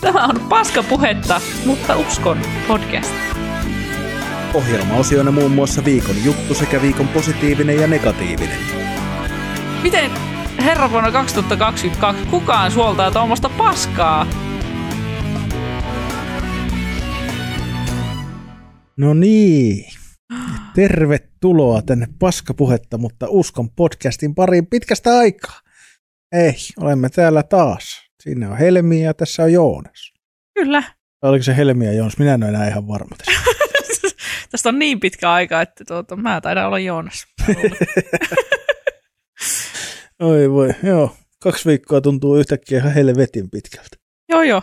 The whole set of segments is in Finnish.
Tämä on paskapuhetta, mutta uskon podcast. Ohjelmaosioina muun muassa viikon juttu sekä viikon positiivinen ja negatiivinen. Miten herra vuonna 2022 kukaan suoltaa tuommoista paskaa? No niin. Tervetuloa tänne Paskapuhetta, mutta uskon podcastin pariin pitkästä aikaa. Ei, olemme täällä taas. Siinä on Helmi ja tässä on Joonas. Kyllä. Tai oliko se Helmi ja Joonas? Minä en ole enää ihan varma tässä. Tästä on niin pitkä aika, että mä taidan olla Joonas. Oi voi, joo. 2 viikkoa tuntuu yhtäkkiä ihan helvetin pitkältä. Joo.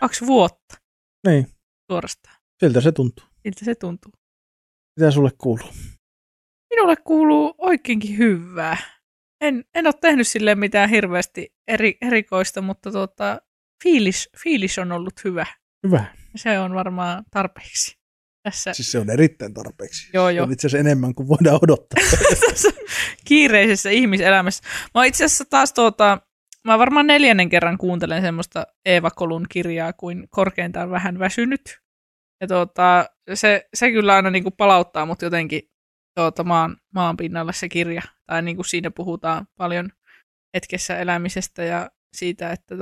2 vuotta. Niin. Suorastaan. Siltä se tuntuu. Mitä sulle kuuluu? Minulle kuuluu oikeinkin hyvää. En ole tehnyt silleen mitään hirveästi erikoista, mutta fiilis on ollut hyvä. Hyvä. Se on varmaan tarpeeksi. Tässä. Siis se on erittäin tarpeeksi. Joo. Se on itse asiassa enemmän kuin voidaan odottaa. Tässä kiireisessä ihmiselämässä. Mä itse asiassa taas mä varmaan 4. kerran kuuntelen semmoista Eeva Kolun kirjaa kuin Korkeintaan vähän väsynyt. Ja se kyllä aina niinku palauttaa mut jotenkin maan pinnalle se kirja. Tai niinku siinä puhutaan paljon hetkessä elämisestä ja siitä, että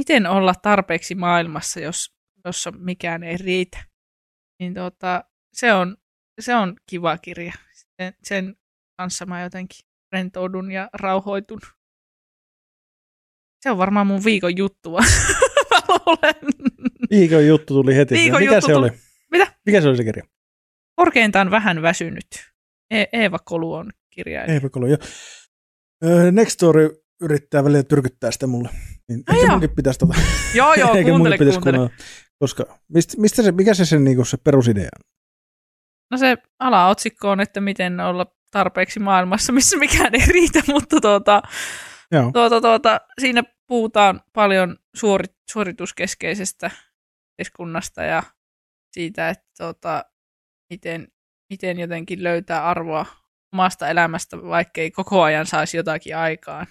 miten olla tarpeeksi maailmassa, jos mikään ei riitä. Niin se on kiva kirja. Sen kanssa mä jotenkin rentoudun ja rauhoitun. Se on varmaan mun viikon juttu. Viikon juttu tuli heti. Mikä se oli? Mitä? Mikä se oli se kirja? Korkeintaan vähän väsynyt. Eeva Kolu on kirjailija. Eeva Kolu, joo. Nextory yrittää välillä tyrkyttää sitä mulle. Niin ehkä munkin pitäisi Joo, kuuntele. Koska, mikä se perusidea on? No se alaotsikko on, että miten olla tarpeeksi maailmassa, missä mikään ei riitä, mutta siinä puhutaan paljon suorituskeskeisestä yhteiskunnasta ja siitä, että miten jotenkin löytää arvoa omasta elämästä, vaikka ei koko ajan saisi jotakin aikaan.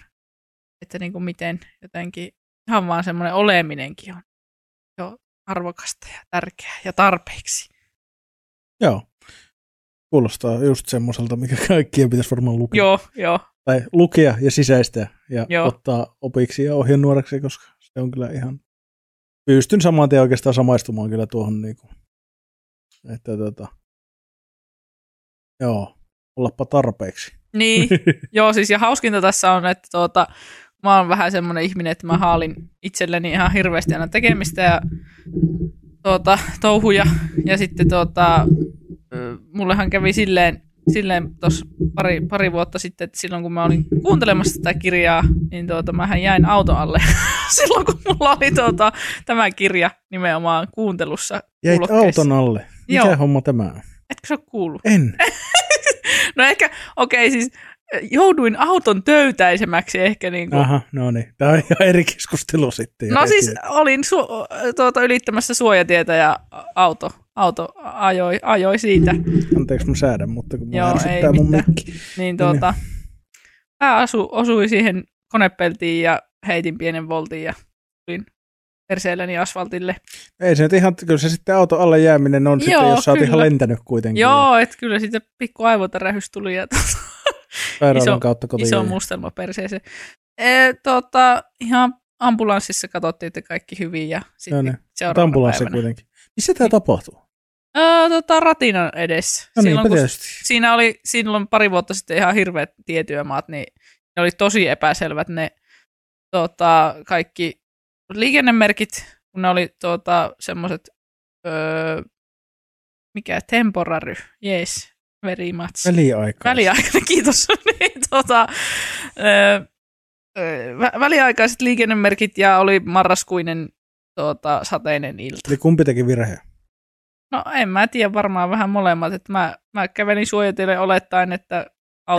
Että niin kuin miten jotenkin ihan vaan semmoinen oleminenkin on jo arvokasta ja tärkeää ja tarpeeksi. Joo. Kuulostaa just semmoiselta, mikä kaikkien pitäisi varmaan lukea. Joo. Tai lukea ja sisäistää ja ottaa opiksi ja ohjenuoraksi, koska se on kyllä ihan... Pystyn saman tien oikeastaan samaistumaan kyllä tuohon niinku. Että ollapa tarpeeksi. Niin, joo siis ja hauskinta tässä on, että mä oon vähän semmoinen ihminen, että mä haalin itselleni ihan hirveästi aina tekemistä ja touhuja ja sitten mullehan kävi silleen tuossa pari vuotta sitten, että silloin kun mä olin kuuntelemassa tätä kirjaa, niin mähän jäin auton alle silloin, kun mulla oli tämä kirja nimenomaan kuuntelussa. Jäit auton alle? Mikä homma tämä on? Etkö sä ole kuullut? En. No ehkä, siis jouduin auton töytäisemäksi ehkä niin kuin. Aha, no niin. Tämä on ihan eri keskustelu sitten. No siis olin ylittämässä suojatietä ja auto ajoi siitä. Anteeksi mä säädän, mutta kun mä ärsyttää mun mikki. Niin pää osui siihen konepeltiin ja heitin pienen voltin ja tulin perseelläni asfaltille. Ei se nyt ihan, kyllä se sitten auto alle jääminen on sitten, jos sä oot ihan lentänyt kuitenkin. Joo, että kyllä sitten pikku aivotärähys tuli ja iso mustelma perseeseen. Ihan ambulanssissa katsottiin, että kaikki hyvin ja sitten seuraavana päivänä. Kuitenkin. Missä tämä tapahtuu? Ratinan edessä. No niin, siinä oli silloin pari vuotta sitten ihan hirveät tietyömaat, niin ne oli tosi epäselvät ne kaikki liikennemerkit, kun ne oli semmoiset, temporary, jees, very much. Väliaikainen, kiitos. Niin, väliaikaiset liikennemerkit ja oli marraskuinen sateinen ilta. Eli kumpi teki virheen? No en mä tiedä, varmaan vähän molemmat. Että mä kävelin suojatielle olettaen, että...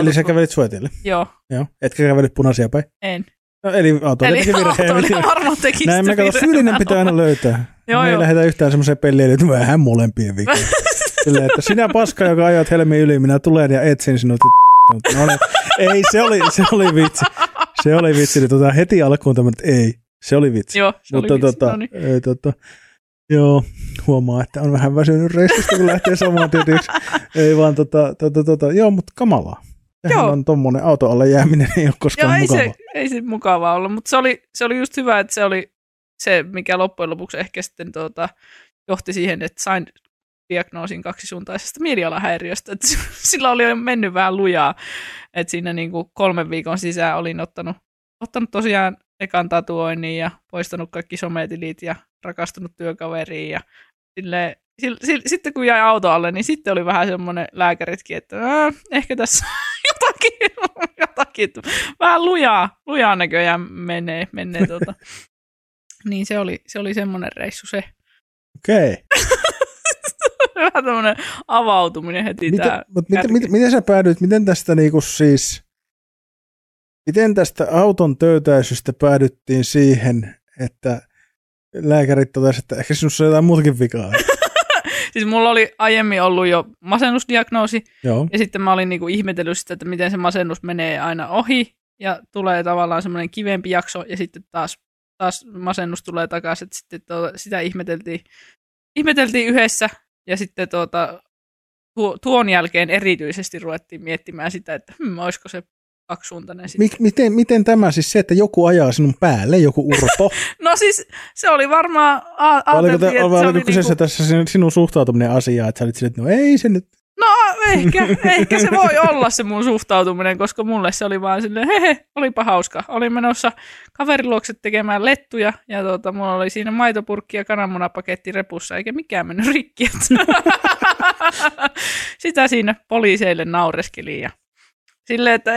Eli sä kävelit suojatielle? Joo. Etkä kävelit punaisia päin? En. No, eli auto oli virheen. Varmaan teki näin sitä virheen. Syyllinen pitää aina löytää. Joo, me ei lähdetä yhtään semmoiseen pelliin, että vähän molempien vikaa. Silleen, että sinä paska, joka ajat helmiin yli, minä tulen ja etsin sinut. No, ei, se oli vitsi. Heti alkuun tämmöinen, että ei. Se oli vitsi. Joo, se mutta oli vitsi. No niin. Ei, joo, huomaa, että on vähän väsynyt reissusta, kun lähtee samaan tietysti. Ei vaan joo, mutta kamalaa. Sehän joo. On tommonen auto alle jääminen, ei ole koskaan joo, mukavaa. Ei se mukavaa ollut, mutta se oli just hyvä, että se oli se, mikä loppujen lopuksi ehkä sitten johti siihen, että sain diagnoosin kaksisuuntaisesta mielialahäiriöstä. Että sillä oli mennyt vähän lujaa, että siinä niinku 3 viikon sisään olin ottanut tosiaan ekan tatuoinnin ja poistanut kaikki sometilit ja rakastunut työkaveriin. Ja sitten kun jäi auto alle, niin sitten oli vähän semmoinen lääkäritkin, että ehkä tässä jotakin vähän lujaa näköjään menee. Niin se oli semmoinen reissu se. Okei. Vähän tämmöinen avautuminen heti tää. Miten sä päädyit, miten tästä auton töytäisystä päädyttiin siihen, että lääkärit totesivat, että ehkä sinussa on jotain muutakin vikaa? Siis mulla oli aiemmin ollut jo masennusdiagnoosi, joo. Ja sitten mä olin niinku ihmetellyt sitä, että miten se masennus menee aina ohi, ja tulee tavallaan semmoinen kivempi jakso, ja sitten taas masennus tulee takaisin, että sitten sitä ihmeteltiin yhdessä, ja sitten tuon jälkeen erityisesti ruvettiin miettimään sitä, että olisiko se kaksisuuntainen sitten. Miten tämä siis se, että joku ajaa sinun päälle, joku urpo? No siis se oli varmaan... Oliko kyseessä tässä sinun suhtautuminen asiaa, että sä olit silleen, että ehkä se voi olla se mun suhtautuminen, koska mulle se oli vaan silleen, olipa hauska. Olin menossa kaverin luokse tekemään lettuja, ja mulla oli siinä maitopurkki ja kananmunapaketti repussa, eikä mikään mennyt rikki. Sitä siinä poliiseille naureskeli ja silleen, että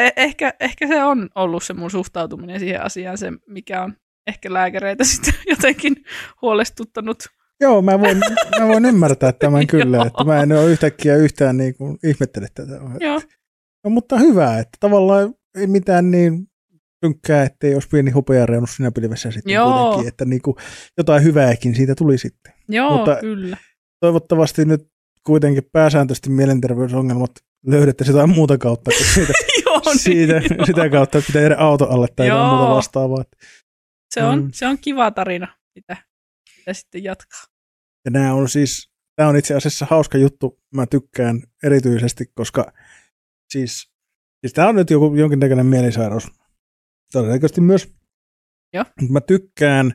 ehkä se on ollut se mun suhtautuminen siihen asiaan, se mikä on ehkä lääkäreitä sitten jotenkin huolestuttanut. Joo, mä voin ymmärtää tämän kyllä, että mä en ole yhtäkkiä yhtään niin kuin ihmettele tätä. Joo. No, mutta hyvä, että tavallaan ei mitään niin synkkää, ettei olisi pieni hopeareunus sinä pilvessä sitten kuitenkin, että niin kuin jotain hyvääkin siitä tuli sitten. Joo, mutta kyllä. Toivottavasti nyt kuitenkin pääsääntöisesti mielenterveysongelmat löydätte jotain muuta kautta, sitä kautta pitää jäädä auto alle tai jotain muuta vastaavaa. Se on kiva tarina, mitä sitten jatkaa. Ja tämä on itse asiassa hauska juttu, mä tykkään erityisesti, koska siis tämä on nyt jonkinnäköinen mielisairaus, todennäköisesti myös. Joo. Mä tykkään,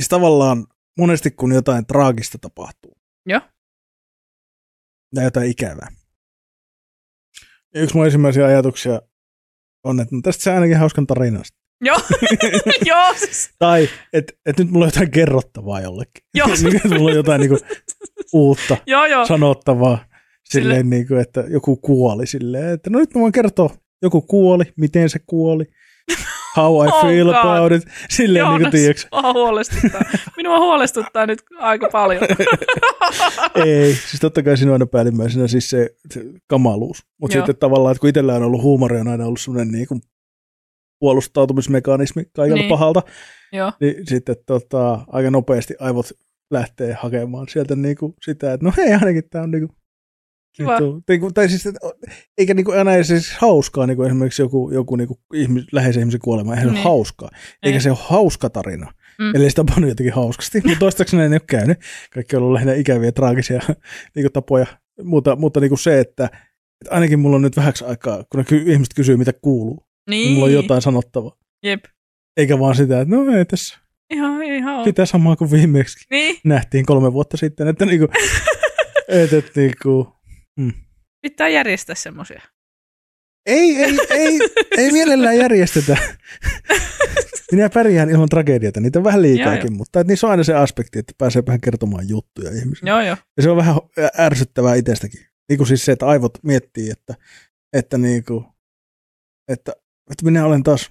siis tavallaan monesti kun jotain traagista tapahtuu. Joo. Tai jotain ikävää. Ja yksi mun ensimmäisiä ajatuksia on, että tästä saa ainakin hauskan tarinan. Joo. Tai, että nyt mulla on jotain kerrottavaa jollekin. Joo. Mulla on jotain niinku uutta sanottavaa. Silleen niinku, että joku kuoli silleen. Että no nyt mä voin kertoa, joku kuoli, miten se kuoli. How I feel about it. Silleen Joonas, niinku tiiäks. Minua huolestuttaa nyt aika paljon. Ei, siis totta kai siinä on aina päällimmäisenä siis se kamaluus. Mutta sitten tavallaan, että kun itsellä on ollut huumori, on aina ollut sellainen niinku puolustautumismekanismi kaikella pahalta, niin sitten aika nopeasti aivot lähtee hakemaan sieltä niinku sitä, että no hei, ainakin tämä on niinku kiva. Tai siis, eikä niinku aina ei siis hauskaa, niinku esimerkiksi joku niinku läheisen ihmisen kuolema, eihän se ole hauskaa. Eikä se ole hauska tarina, eli sitä on pannut jotenkin hauskasti. Mutta toistaiseksi ei ole käynyt. Kaikki on ollut lähinnä ikäviä, traagisia niinku tapoja. Mutta niinku se, että ainakin mulla on nyt vähäksi aikaa, kun ihmiset kysyy, mitä kuuluu. Niin. Mulla on jotain sanottavaa. Jep. Eikä vaan sitä, että no ei tässä. Ihan. Sitä samaa kuin viimeksi. Niin. Nähtiin 3 vuotta sitten, että niinku... Pitää järjestää semmoisia. Ei mielellään järjestetä. Minä pärjään ilman tragediata. Niitä on vähän liikaakin, mutta niissä on aina se aspekti, että pääsee vähän kertomaan juttuja ihmisille. Joo. Ja se on vähän ärsyttävää itsestäkin. Niin kuin siis se, että aivot miettii, että niinku... Että minä olen taas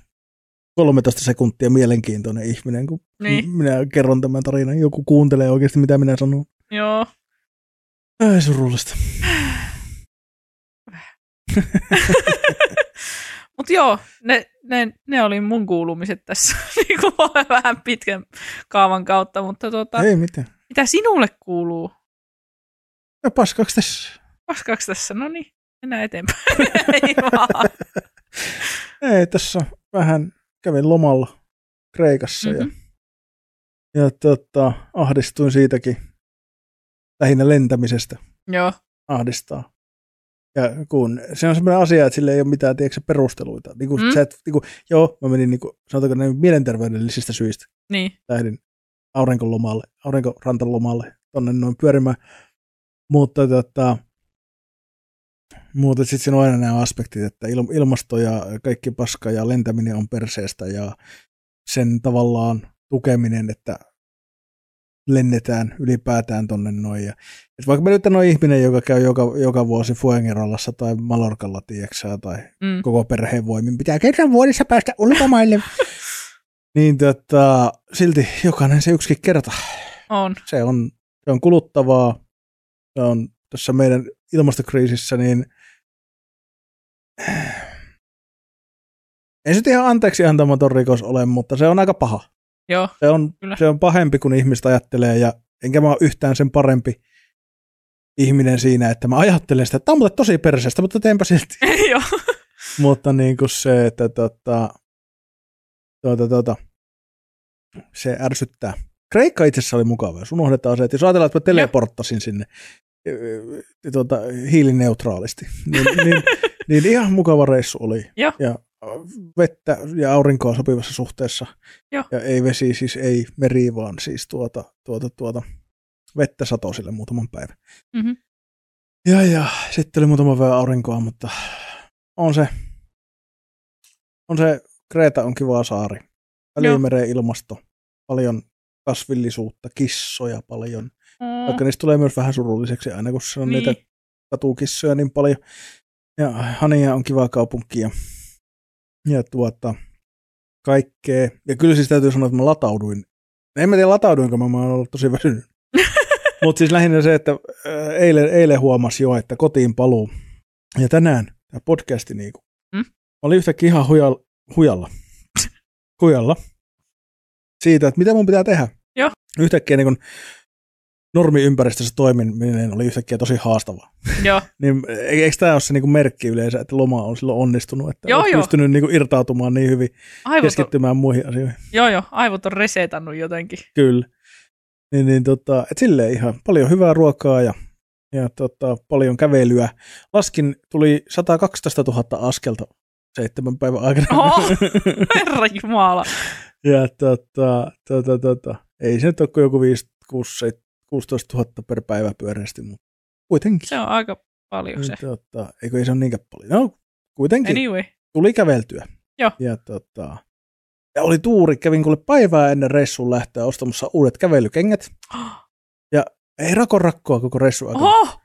13 sekuntia mielenkiintoinen ihminen, kun minä kerron tämän tarinan. Joku kuuntelee oikeasti, mitä minä sanon. Joo. Surullista. Mutta joo, ne oli mun kuulumiset tässä niinku vähän pitkän kaavan kautta, mutta ei mitään. Mitä sinulle kuuluu? No paskaksi tässä, no niin. Mennään eteenpäin. Ei vaan. Ei, tässä vähän kävin lomalla. Kreikassa ja ahdistuin siitäkin. Lähinnä lentämisestä. Joo. Ahdistaa. Ja kun se on semmoinen asia, että sille ei ole mitään tiedätkö, perusteluita. Niin kuin sä et, niin kuin, joo, mä menin niin kuin, sanotaanko näin mielenterveydellisistä syistä. Niin. Lähdin aurinkolomalle, aurinkorantalomalle, tonne noin pyörimään. Mutta sitten siinä on aina nämä aspektit, että ilmasto ja kaikki paska ja lentäminen on perseestä ja sen tavallaan tukeminen, että lennetään ylipäätään tonne noin. Ja, et vaikka me nyt on ihminen, joka käy joka vuosi Fuengirollassa tai Mallorcalla, tiedäksä, tai koko perheen voimin, pitää kerran vuodessa päästä ulkomaille. Niin silti jokainen se yksikin kerta. On. Se on kuluttavaa. Se on tässä meidän ilmastokriisissä, niin ei se ihan anteeksi antamaton rikos ole, mutta se on aika paha. Joo, se on pahempi, kun ihmiset ajattelee, ja enkä mä ole yhtään sen parempi ihminen siinä, että mä ajattelen sitä, että tämä on muuten tosi perseestä, mutta teenpä silti. Joo. Mutta niin kuin se, että se ärsyttää. Kreikka itse asiassa oli mukava, jos unohdetaan se, että jos ajatellaan, että mä teleporttasin sinne hiilineutraalisti, niin ihan mukava reissu oli. Joo. Ja vettä ja aurinkoa sopivassa suhteessa. Joo. Ja ei vesi, siis ei meri, vaan siis vettä satoi sille muutaman päivän. Mm-hmm. Ja sitten oli muutama päivä aurinkoa, mutta on se Kreta on kiva saari. Välimeren ilmasto, paljon kasvillisuutta, kissoja paljon. Vaikka niistä tulee myös vähän surulliseksi aina, kun se on niitä katukissoja niin paljon. Ja Hania on kiva kaupunki ja kaikkea. Ja kyllä siis täytyy sanoa, että mä latauduin. En mä tiedä latauduinko, mä oon ollut tosi väsynyt. Mutta siis lähinnä se, että eilen huomasi jo, että kotiin paluu. Ja tänään tämä podcasti niinku. Oli yhtäkkiä ihan hujalla siitä, että mitä mun pitää tehdä. Joo. Yhtäkkiä niin kun normiympäristössä toimiminen oli yhtäkkiä tosi haastavaa. Joo. Niin, eikö tämä ole se niin kuin merkki yleensä, että loma on silloin onnistunut, että on pystynyt niin kuin irtautumaan niin hyvin, keskittymään muihin asioihin. Joo, aivot on resetannut jotenkin. Kyllä. Et silleen ihan paljon hyvää ruokaa ja paljon kävelyä. Laskin tuli 112 000 askelta 7 päivän aikana. Oh, herranjumala. Ja ei se nyt ole kuin joku 16 000 per päivä pyöreästi, mutta kuitenkin. Se on aika paljon se. Eikö se ole niinkään paljon? No, kuitenkin. Anyway. Tuli käveltyä. Joo. Ja oli tuuri, kävin kuule päivää ennen reissun lähtöä ostamassa uudet kävelykengät. Ja ei rakkoa koko reissun aikana. Oho!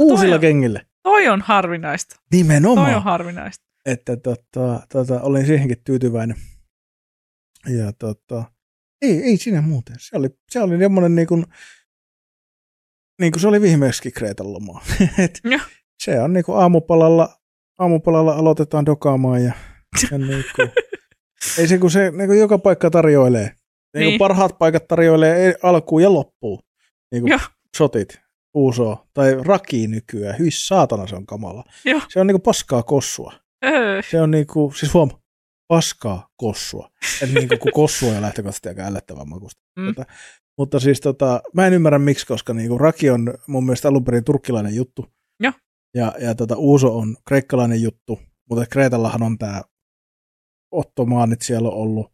Uusilla kengillä. Toi on harvinaista. Nimenomaan. Toi on harvinaista. Että olin siihenkin tyytyväinen. Ja ei siinä muuten. Se oli semmoinen niin kuin se oli viimeksi Kreetan lomaa. Se on niin kuin aamupalalla aloitetaan dokaamaan ja niin kuin, ei se kun se niin kuin joka paikka tarjoilee. Niin kuin parhaat paikat tarjoilee alkuun ja loppuun. Niin kuin sotit, Uuso tai Raki nykyään. Hyi saatana, se on kamala. Joo. Se on niin kuin paskaa kossua. Se on niin kuin, siis huomaa. Paskaa kossua. Että niin kuin kossua ei lähtökohtaisesti aika ällättävän makusta. Mutta siis mä en ymmärrä miksi, koska niin kuin Raki on mun mielestä alun perin turkkilainen juttu. Joo. Ja Uuso on kreikkalainen juttu, mutta Kreetallahan on tää ottomaanit siellä on ollut.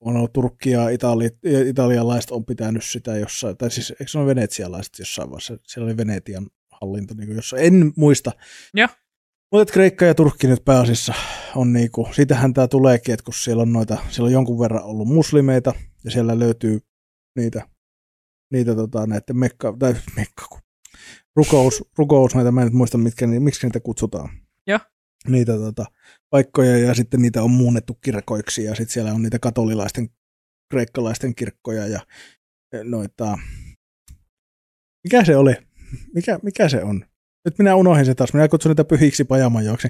On ollut Turkkia, italialaiset on pitänyt sitä jossain, tai siis eikö se ole venetsialaiset jossain vaiheessa? Siellä oli Venetian hallinto, niin kuin jossain, en muista. Joo. Mutta Kreikka ja Turkki nyt pääasiassa on niinku, siitähän tämä tuleekin, että kun siellä on jonkun verran ollut muslimeita, ja siellä löytyy niitä näiden rukous näitä, mä en nyt muista miksi niitä kutsutaan. Joo. Niitä paikkoja, ja sitten niitä on muunnettu kirkoiksi, ja sitten siellä on niitä katolilaisten, kreikkalaisten kirkkoja, ja noita, mikä se oli? Mikä se on? Nyt minä unohdin se taas. Minä kutsun niitä pyhiksi pajamajoiksi.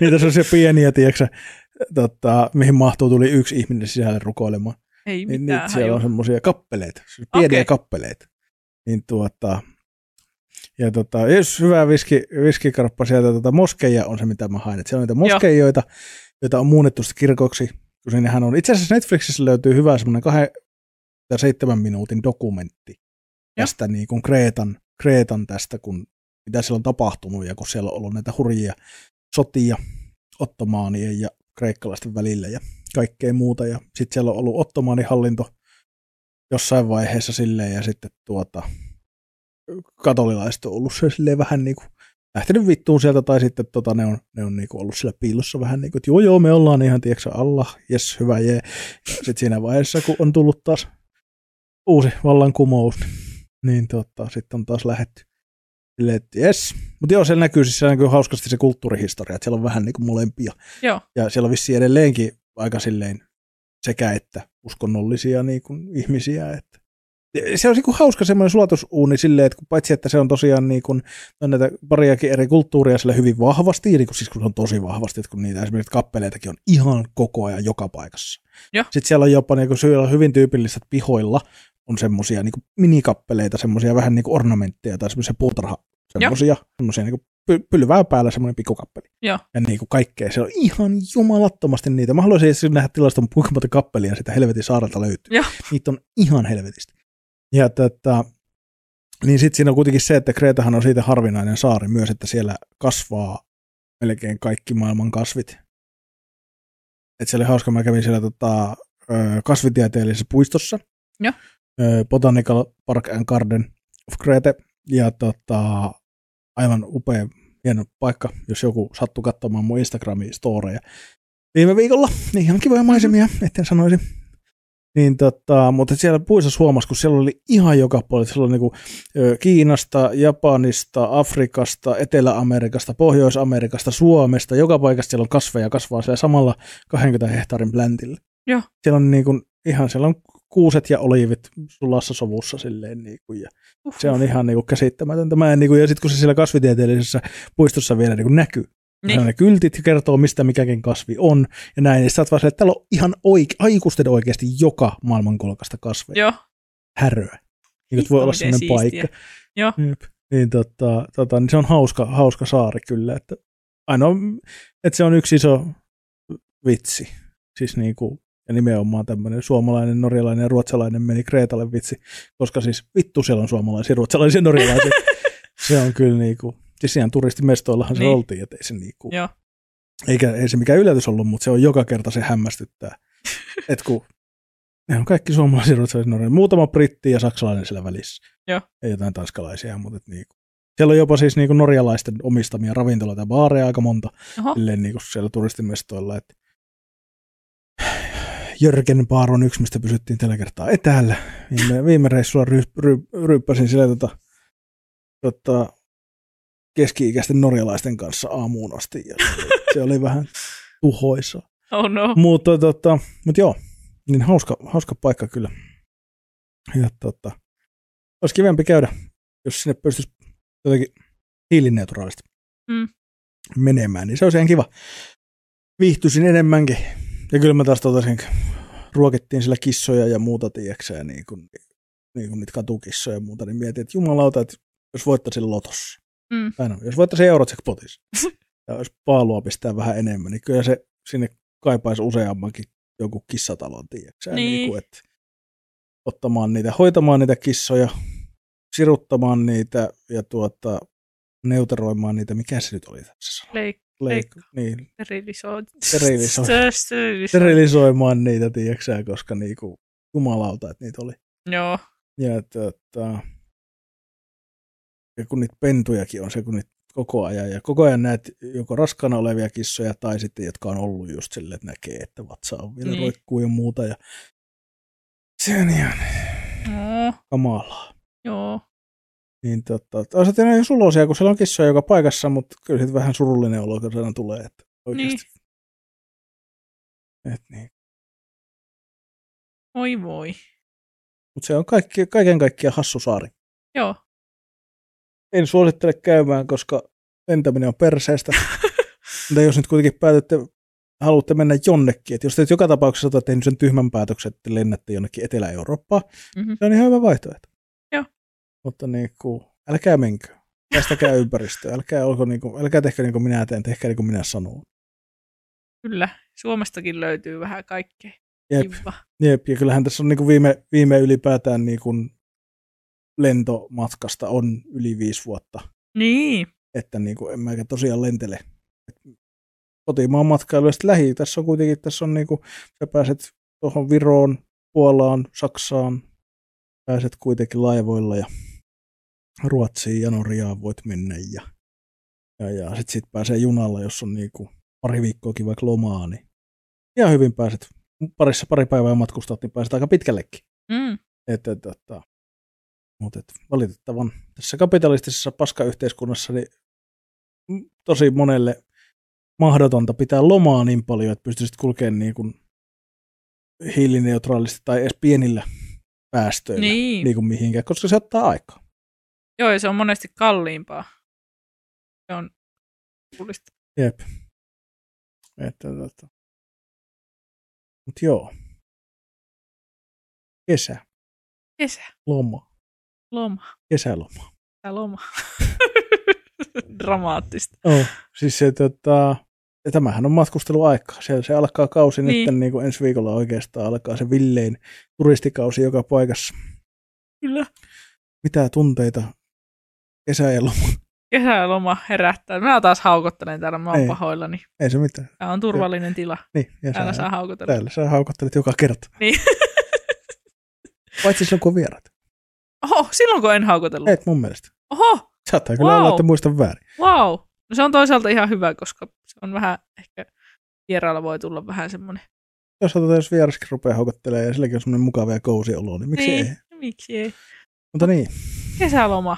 Niitä sellaisia pieniä, tiedätkö, mihin mahtuu tuli yksi ihminen sisälle rukoilemaan. Ei mitään. Niin siellä on semmoisia kappeleita, pieniä kappeleita. Niin ja hyvä viskikarppa sieltä, moskeija on se, mitä mä hain. Siellä on niitä moskeijoita, jota on muunnettu kirkoksi. Sinnehän on. Itse asiassa Netflixissä löytyy hyvä semmoinen 27 minuutin dokumentti tästä niin kuin Kreetan tästä, kun mitä siellä on tapahtunut ja kun siellä on ollut näitä hurjia sotia ottomaanien ja kreikkalaisten välillä ja kaikkea muuta. Ja sitten siellä on ollut ottomaanihallinto jossain vaiheessa silleen ja sitten katolilaiset on ollut silleen vähän niin kuin lähtenyt vittuun sieltä tai sitten ne on niin kuin ollut siellä piilossa vähän niin kuin, että joo me ollaan ihan tiedätkö Allah, jes hyvä jee. Sitten siinä vaiheessa kun on tullut taas uusi vallankumous, niin sitten on taas lähdetty. Yes. Mutta joo, siellä näkyy, siis siellä näkyy hauskasti se kulttuurihistoria, että siellä on vähän niin kuin molempia. Joo. Ja siellä on vissiin edelleenkin aika silleen sekä että uskonnollisia niin kuin ihmisiä. Että. Se on niin kuin hauska semmoinen sulatusuuni silleen, että paitsi että se on tosiaan niin kuin, on näitä pariakin eri kulttuuria siellä hyvin vahvasti, niin kuin, siis kun on tosi vahvasti, että kun niitä esimerkiksi kappeleitakin on ihan koko ajan joka paikassa. Joo. Sitten siellä on jopa niin kuin, siellä on hyvin tyypillistä pihoilla, on semmoisia niinku minikappeleita, semmoisia vähän niinku ornamentteja tai semmoisia puutarha, semmoisia niinku pylvää päällä semmoinen pikkukappeli. Joo. Ja niinku kaikkea, se on ihan jumalattomasti niitä. Mä haluaisin siis nähdä tilaston kuinka monta kappelia sitä helvetin saarelta löytyy. Joo. Niitä on ihan helvetisti. Ja niin sitten siinä on kuitenkin se, että Kreetahan on siitä harvinainen saari myös, että siellä kasvaa melkein kaikki maailman kasvit. Et se oli hauska, mä kävin siellä kasvitieteellisessä puistossa. Joo. Botanical Park and Garden of Crete, ja aivan upea, hieno paikka, jos joku sattuu katsomaan mun Instagramin storeja viime viikolla, niin ihan kivoja maisemia, etten sanoisi. Niin mutta siellä puissa huomasi, kun siellä oli ihan joka puolella, siellä oli niinku Kiinasta, Japanista, Afrikasta, Etelä-Amerikasta, Pohjois-Amerikasta, Suomesta, joka paikasta siellä on kasveja, kasvaa siellä samalla 20 hehtaarin pläntillä. Joo. Siellä on niinku, ihan siellä on kuuset ja oliivit sulassa sovussa silleen niinku ja se on ihan niinku käsittämätöntä. Mä en niinku, ja sit kun se siellä kasvitieteellisessä puistossa vielä niinku näkyy. Niin. Ja ne kyltit kertoo mistä mikäkin kasvi on ja näin. Ja sä oot vaan silleen, että täällä on ihan aikuisten oikeasti joka maailmankolkasta kasveja. Joo. Häröä. Niin voi olla sellainen siistiä paikka. Joo. Niin niin se on hauska saari kyllä, että ainoa että se on yksi iso vitsi. Siis niinku ja nimenomaan tämmöinen suomalainen, norjalainen ja ruotsalainen meni Kreetalle vitsi, koska siis vittu siellä on suomalaisia, ruotsalaisia ja norjalaisia. Se on kyllä niinku, siis ihan turistimestoillahan niin se oltiin, että ei se niinku, ei se mikään yllätys ollut, mutta se on joka kerta se hämmästyttää. Että kun ne on kaikki suomalaisia, ruotsalaisia, norjalaisia, muutama britti ja saksalainen siellä välissä. Joo. Ei jotain tanskalaisia, mutta niinku. Siellä on jopa siis niinku norjalaisten omistamia ravintoloita ja baareja aika monta niinku siellä turistimestoilla, että Jörgen Baar on yksi, mistä pysyttiin tällä kertaa etäällä. Viime reissulla ryyppäsin sillä keski-ikäisten norjalaisten kanssa aamuun asti. Ja se oli vähän tuhoisaa. Oh no. Mutta joo, niin hauska paikka kyllä. Ja olisi kivempi käydä, jos sinne pystyisi jotenkin hiilineutraalisti menemään. Niin se olisi ihan kiva. Viihtyisin enemmänkin. Ja kyllä mä taas ruokittiin sillä kissoja ja muuta, tiiäksä, niin kuin niitä katukissoja ja muuta, niin mietin, että jumalauta, että jos voittaisin lotossa, jos voittaisin Eurojackpotissa, ja jos paalua pistää vähän enemmän, niin kyllä se sinne kaipaisi useammankin jonkun kissatalon, tiiäksä, niin että ottamaan niitä, hoitamaan niitä kissoja, siruttamaan niitä ja neuteroimaan niitä, mikä se nyt oli tässä sana? Niin. Sterilisoimaan niitä, tiiäksä, koska niinku jumalauta, että niitä oli. Joo. Ja ja kun niitä pentujakin on se, kun niitä koko ajan näet joko raskaana olevia kissoja tai sitten, jotka on ollut just silleen, että näkee, että vatsa on vielä roikkuu ja muuta. Ja se on ihan kamalaa. Joo. Niin olisit enää ihan suloisia, kun siellä on kissoja joka paikassa, mutta kyllä sitten vähän surullinen olo, kun aina tulee, että oikeasti. Niin. Oi voi. Mutta se on kaiken kaikkiaan hassu saari. Joo. En suosittele käymään, koska lentäminen on perseestä. Mutta jos nyt kuitenkin haluatte mennä jonnekin, että jos teet joka tapauksessa olette tehnyt sen tyhmän päätöksen, että lennätte jonnekin Etelä-Eurooppaan, se on ihan hyvä vaihtoehto. Mutta älkää menkö. Tästäkää ympäristöä. Älkää tehkö niin kuin minä teen, tehkää niin kuin minä sanon. Kyllä, Suomestakin löytyy vähän kaikkea. Jep, ja kyllähän tässä on niin kuin viime ylipäätään niin kuin lentomatkasta on yli 5 vuotta. Niin. Että niin kuin en mäkä tosiaan lentele. Kotimaan matkailuista lähi. Tässä on niin kuin, sä pääset tuohon Viroon, Puolaan, Saksaan, pääset kuitenkin laivoilla ja Ruotsiin ja Norjaan voit mennä ja sitten pääsee junalla, jos on niin kuin pari viikkoakin vaikka lomaa, niin ihan hyvin pääset pari päivää matkustat, niin pääset aika pitkällekin. Mm. Mutta valitettavan tässä kapitalistisessa paskayhteiskunnassa niin tosi monelle mahdotonta pitää lomaa niin paljon, että pystyisit kulkemaan niin kuin hiilineutraalisti tai edes pienillä päästöillä niin kuin mihinkään, koska se ottaa aikaa. Joo, ja se on monesti kalliimpaa. Se on kuulista. Jep. Mut joo. Kesä. Loma. Kesäloma. Dramaattista. Oh, siis se, ja tämähän on matkusteluaikaa. Siellä se alkaa kausi nyt, niin kuin ensi viikolla oikeastaan alkaa se villein turistikausi joka paikassa. Kyllä. Mitä tunteita kesä ja loma? Kesä ja loma herättää. Minä taas haukottelen täällä, mä oon pahoillani. Ei se mitään. Tämä on turvallinen tila. Niin, täällä saa haukotella. Täällä saa haukottelet joka kerta. Niin. Paitsi silloin, kun on vierat. Oho, silloin kun en haukotellut. Et mun mielestä. Oho! Saattaa kyllä olla, että muistan väärin. Wow. No se on toisaalta ihan hyvä, koska se on vähän, ehkä vierailla voi tulla vähän semmoinen. Jos vieraskin rupeaa haukottelemaan ja silläkin on semmoinen mukava ja kousi olo, niin miksi ei? Miksi ei? Mutta niin. Kesäloma.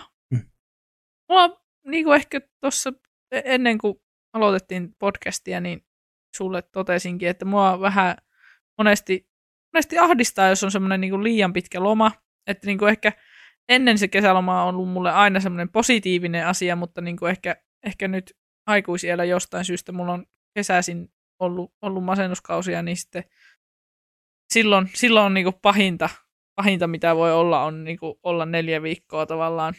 Mulla niin kuin ehkä tuossa ennen kuin aloitettiin podcastia, niin sulle totesinkin, että mua vähän monesti ahdistaa, jos on semmoinen niin kuin liian pitkä loma. Että niin kuin ehkä ennen se kesäloma on ollut mulle aina semmoinen positiivinen asia, mutta niin kuin ehkä nyt aikuisiellä jostain syystä mulla on kesäisin ollut masennuskausia, niin sitten silloin on niin kuin pahinta, mitä voi olla, on niin kuin olla 4 viikkoa tavallaan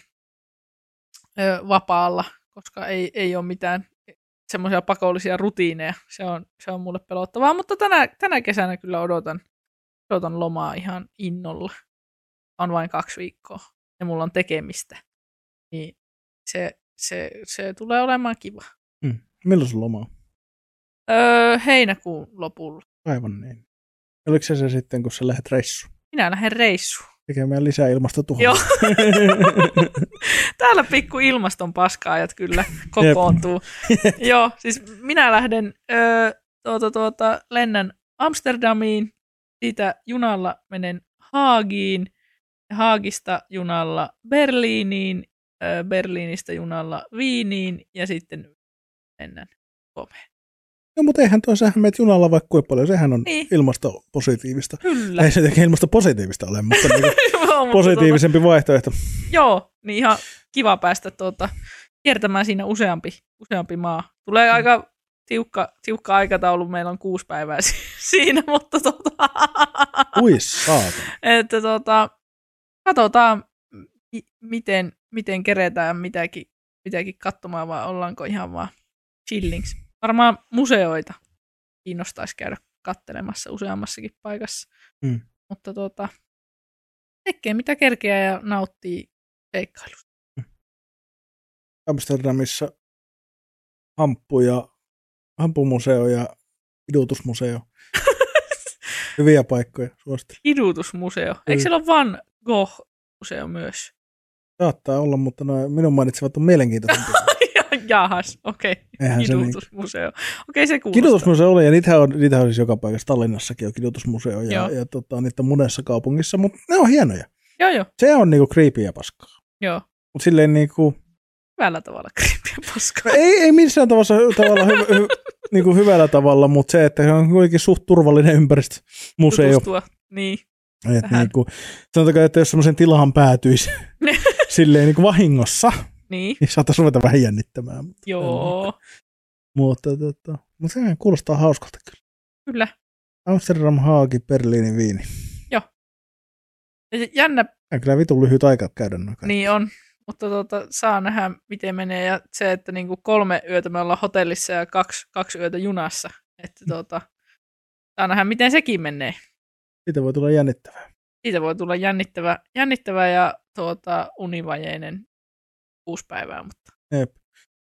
vapaalla, koska ei ole mitään semmoisia pakollisia rutiineja. Se on mulle pelottavaa, mutta tänä kesänä kyllä odotan lomaa ihan innolla. On vain 2 viikkoa ja mulla on tekemistä. Niin se tulee olemaan kiva. Mm. Milloin sun loma on? Heinäkuun lopulla. Aivan niin. Oliko se sitten, kun sä lähdet reissuun? Minä lähden reissuun. Tekemään lisää ilmastotuhoa. Joo. Täällä pikku ilmaston paskaajat kyllä kokoontuu. Joo, siis minä lähden, lennän Amsterdamiin, siitä junalla menen Haagiin, Haagista junalla Berliiniin, Berliinistä junalla Viiniin ja sitten mennään Suomeen. No, mutta eihän tuo, sähän menet junalla vaikka kuinka paljon, sehän on niin ilmastopositiivista. Kyllä. Ei se tekee ilmastopositiivista ole, mutta niin positiivisempi vaihtoehto. Joo, niin ihan kiva päästä kiertämään siinä useampi maa. Tulee aika tiukka aikataulu, meillä on 6 päivää siinä, mutta että katsotaan, miten keretään mitäkin katsomaan, vai ollaanko ihan vaan chillings. Varmaan museoita kiinnostaisi käydä katselemassa useammassakin paikassa. Mm. Mutta tekee mitä kerkeää ja nauttii seikkailusta. Amsterdamissa hampumuseo ja kidutusmuseo. Hyviä paikkoja, suosittelen. Kidutusmuseo. Eikö siellä ole Van Gogh-museo myös? Saattaa olla, mutta minun mainitsevat on mielenkiintoisia. Jahas, okei. Okay. Kidutusmuseo. Okei, se kuulostaa. Kidutusmuseo oli, ja niitähän on siis joka paikassa. Tallinnassakin on kidutusmuseo, ja niitä on monessa kaupungissa, mutta ne on hienoja. Joo. Se on niinku creepyä paskaa. Joo. Mutta silleen niinku hyvällä tavalla creepyä paskaa. Ei missään tavalla niinku hyvällä tavalla, mutta se, että se on kuitenkin suht turvallinen ympäristö museo. Tutustua, niin. Että niinku, sanotaanko, että jos semmoisen tilaan päätyisi silleen niinku vahingossa, niin saattaisi ruveta vähän jännittämään. Joo. Mutta sehän kuulostaa hauskalta kyllä. Kyllä. Amsterdam, Haagi, Berliini, Viini. Joo. Ja jännä. Ja kyllä vitun lyhyt aika käydä noin kaikki. Niin on, mutta saa nähdä miten menee. Ja se, että niinku 3 yötä me ollaan hotellissa ja 2 yötä junassa, Että ainahan miten sekin menee. Siitä voi tulla jännittävää. Siitä voi tulla jännittävää ja univajeinen 6 päivää, mutta. Jep.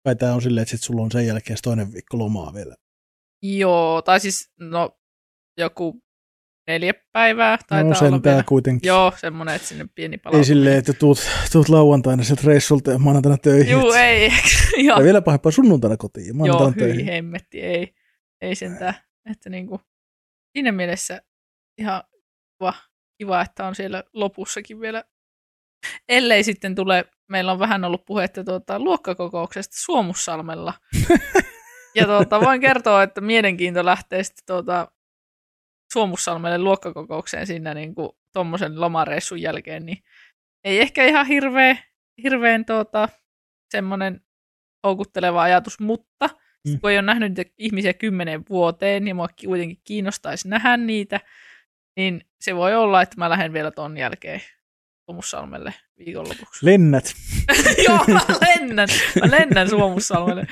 Kai tämä on silleen, että sit sulla on sen jälkeen toinen viikko lomaa vielä. Joo, tai siis joku 4 päivää taitaa olla vielä. Kuitenkin. Joo, semmoinen, että sinne pieni pala. Ei silleen, että tuut lauantaina sieltä reissulta ja maanantaina töihin. Joo, ei. Ja vielä pahempaa sunnuntaina kotiin ja maanantaina töihin. Joo, hyi hemmetti, ei sentään. Että niinku, siinä mielessä ihan kiva, että on siellä lopussakin vielä. Ellei sitten tule, meillä on vähän ollut puhetta luokkakokouksesta Suomussalmella. Ja voin kertoa, että mielenkiinto lähtee sitten Suomussalmelle luokkakokoukseen siinä niinku tommosen lomareissun jälkeen, niin ei ehkä ihan hirveän semmoinen houkutteleva ajatus, mutta kun ei ole nähnyt ihmisiä 10 vuoteen ja mua kuitenkin kiinnostaisi nähdä niitä, niin se voi olla, että mä lähden vielä ton jälkeen Suomussalmelle viikonlopuksi. Lennät! Joo, mä lennän Suomussalmelle.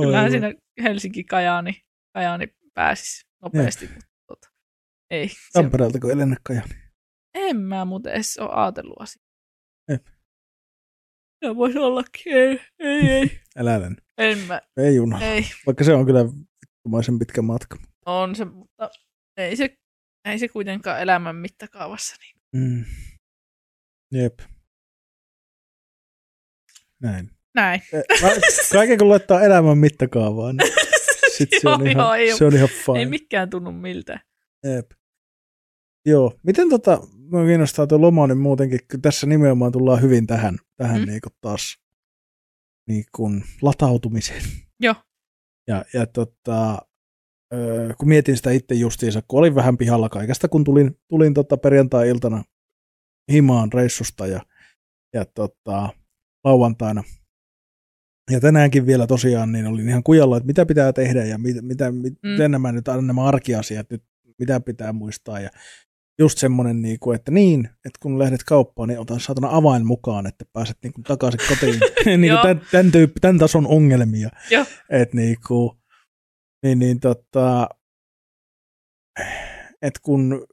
Kyllähän siinä Helsinki-Kajaani pääsisi nopeasti. Ei. Tampereelta kun ei lennä Kajaani. En mä muuten edes ole ajatellut asiaa. Ja voisi ollakin. Ei. Älä lennä. En mä. Ei juna. Ei. Vaikka se on kyllä vittumaisen pitkä matka. On se, mutta ei se kuitenkaan elämän mittakaavassa. Niin. Mm. Jep. Näin. Kaiken kun laittaa elämän mittakaavaan, niin sitten se on ihan fine. Ei mikään tunnu miltään. Jep. Joo. Miten minua kiinnostaa tuo loma, niin muutenkin tässä nimenomaan tullaan hyvin tähän niinku taas niinku latautumiseen. Joo. Ja kun mietin sitä itse justiinsa, kun olin vähän pihalla kaikesta, kun tulin perjantai-iltana himaan reissusta ja lauantaina. Ja tänäänkin vielä tosiaan niin olin ihan kujalla, että mitä pitää tehdä ja miten nämä arkiasiat nyt, mitä pitää muistaa. Ja just semmoinen, että kun lähdet kauppaan, niin otan saatana avain mukaan, että pääset takaisin kotiin. Tämän tason ongelmia. Että et kun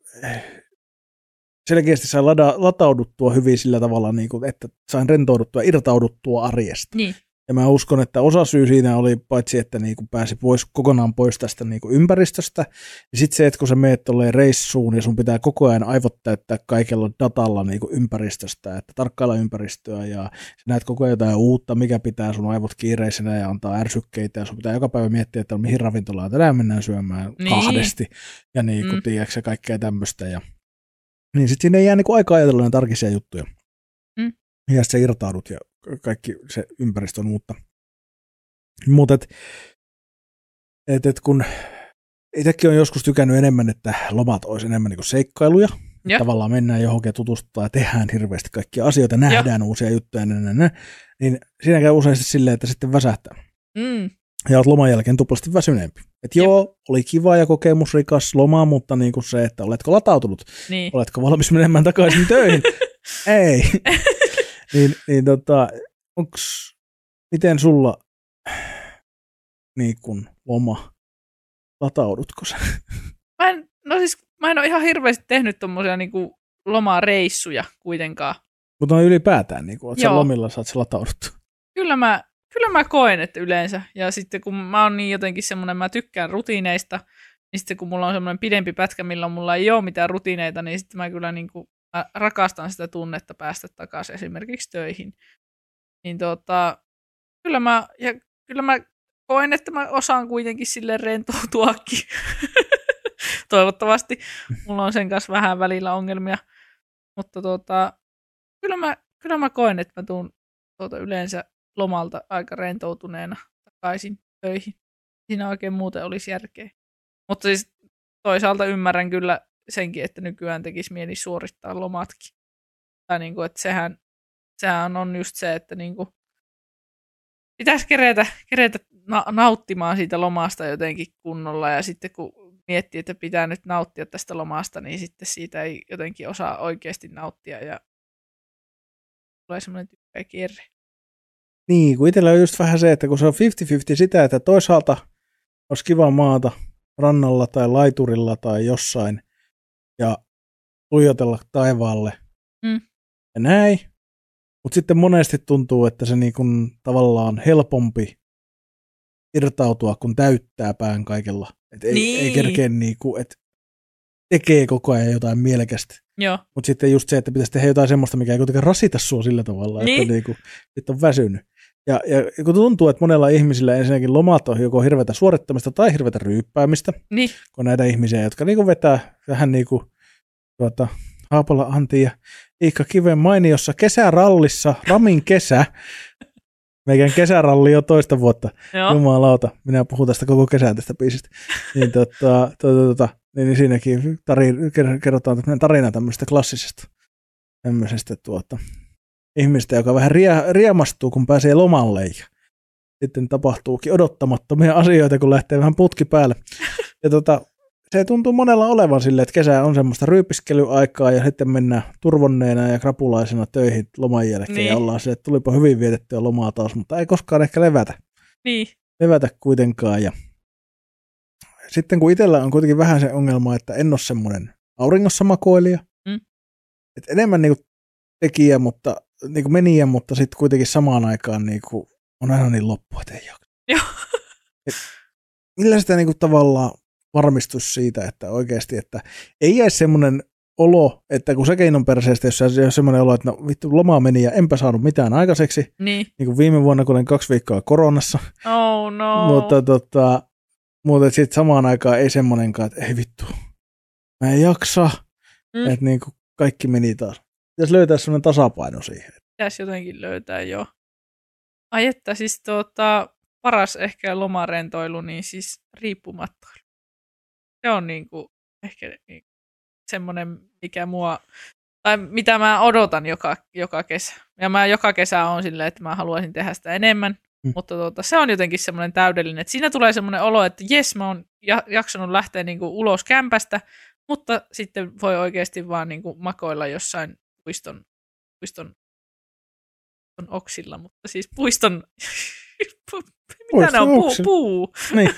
selkeästi sain latauduttua hyvin sillä tavalla, että sain rentouduttua ja irtauduttua arjesta. Niin. Ja mä uskon, että osa syy siinä oli paitsi, että pääsi kokonaan pois tästä ympäristöstä. Ja sitten se, että kun sä meet tolleen reissuun ja sun pitää koko ajan aivot täyttää kaikella datalla ympäristöstä, että tarkkailla ympäristöä ja sä näet koko ajan jotain uutta, mikä pitää sun aivot kiireisenä ja antaa ärsykkeitä. Ja sun pitää joka päivä miettiä, että mihin ravintolaan tänään mennään syömään kahdesti ja tiedätkö sä kaikkea tämmöistä. Ja niin sitten siinä ei jää aikaa ajatella näitä arkisia juttuja. Mm. Ja sitten sä irtaudut ja kaikki se ympäristö on uutta. Mutta kun itsekin on joskus tykännyt enemmän, että lomat olisi enemmän seikkailuja. Ja. Tavallaan mennään johonkin ja tutustutaan ja tehdään hirveästi kaikkia asioita, nähdään uusia juttuja. Niin siinä käy useasti silleen, että sitten väsähtää. Mm. Ja olet loman jälkeen tuplasti väsyneempi. Että joo, oli kiva ja kokemusrikas loma, mutta se, että oletko latautunut, oletko valmis menemään takaisin töihin? Ei. Miten sulla loma, lataudutko sä? Mä en ole ihan hirveästi tehnyt tommosia lomareissuja kuitenkaan. Mutta on ylipäätään, oot sä lomilla, saat sä latauduttu. Kyllä mä koen, että yleensä. Ja sitten kun mä oon niin jotenkin semmoinen, mä tykkään rutiineista, niin sitten kun mulla on semmoinen pidempi pätkä, milloin mulla ei ole mitään rutiineita, niin sitten mä kyllä mä rakastan sitä tunnetta päästä takaisin esimerkiksi töihin. Niin kyllä mä koen, että mä osaan kuitenkin sille rentoutuakin. Toivottavasti. Mulla on sen kanssa vähän välillä ongelmia. Mutta kyllä mä koen, että mä tuun yleensä lomalta aika rentoutuneena takaisin töihin. Siinä oikein muuten olisi järkeä. Mutta siis toisaalta ymmärrän kyllä senkin, että nykyään tekisi mieli suorittaa lomatkin. Tai että sehän on just se, että pitäisi kerätä nauttimaan siitä lomasta jotenkin kunnolla, ja sitten kun miettii, että pitää nyt nauttia tästä lomasta, niin sitten siitä ei jotenkin osaa oikeasti nauttia, ja tulee semmoinen tyyppiä kierre. Niin, kun itsellä on just vähän se, että kun se on 50-50 sitä, että toisaalta olisi kiva maata, rannalla tai laiturilla tai jossain ja tuijotella taivaalle ja näin. Mutta sitten monesti tuntuu, että se niinku tavallaan helpompi irtautua, kun täyttää pään kaikella. Et niin. Ei kerkeä, niinku, että tekee koko ajan jotain mielekästä. Mutta sitten just se, että pitäisi tehdä jotain semmoista, mikä ei kuitenkaan rasita sua sillä tavalla, niin. Että niinku, sit on väsynyt. Ja kun tuntuu, että monella ihmisillä ensinnäkin lomat on joko hirveätä suorittamista tai hirveätä ryyppäämistä, niin. Kun näitä ihmisiä, jotka niinku vetää vähän niin kuin Haapala Antti ja Iikka Kiven mainiossa kesärallissa, Ramin kesä. Meikän kesäralli jo toista vuotta. Joo. Jumalauta, minä puhun tästä koko kesän tästä biisistä. Niin, niin siinäkin kerrotaan tarina tämmöisestä klassisesta ihmistä, joka vähän riemastuu, kun pääsee lomalle. Ja sitten tapahtuukin odottamattomia asioita, kun lähtee vähän putki päälle. Ja se tuntuu monella olevan silleen, että kesä on semmoista ryypiskelyaikaa ja sitten mennään turvonneena ja krapulaisena töihin loman jälkeen niin. Ja ollaan silleen, että tulipa hyvin vietettyä lomaa taas, mutta ei koskaan ehkä levätä. Niin. Levätä kuitenkaan. Ja sitten kun itsellä on kuitenkin vähän se ongelma, että en ole semmoinen auringossa makoilija. Että enemmän niinku tekijä, mutta niinku menijä, mutta sitten kuitenkin samaan aikaan niinku on aina niin loppu, että ei jaksa. Joo. Millä sitä niinku tavallaan varmistus siitä, että oikeasti, että ei jäisi semmoinen olo, että kun säkin on perseestä, jos on semmoinen olo, että no vittu, lomaa meni ja enpä saanut mitään aikaiseksi. Niin. Niin kuin viime vuonna, kun olin 2 viikkoa koronassa. Oh no. Mutta sitten samaan aikaan ei semmoinenkaan, että ei vittu, mä en jaksa. Että niin kuin kaikki meni taas. Pitäisi löytää semmoinen tasapaino siihen. Pitäisi jotenkin löytää, joo. Ai että siis paras ehkä lomarentoilu, niin siis riippumattoilu. Se on niinku ehkä semmoinen, mikä mua, tai mitä mä odotan joka kesä. Ja mä joka kesä on silleen, että mä haluaisin tehdä sitä enemmän, mutta se on jotenkin semmoinen täydellinen. Et siinä tulee semmoinen olo, että jes, mä oon jaksanut lähteä niinku ulos kämpästä, mutta sitten voi oikeasti vaan niinku makoilla jossain puiston oksilla, mutta siis puiston... Mitä ne on? Puu. Niin.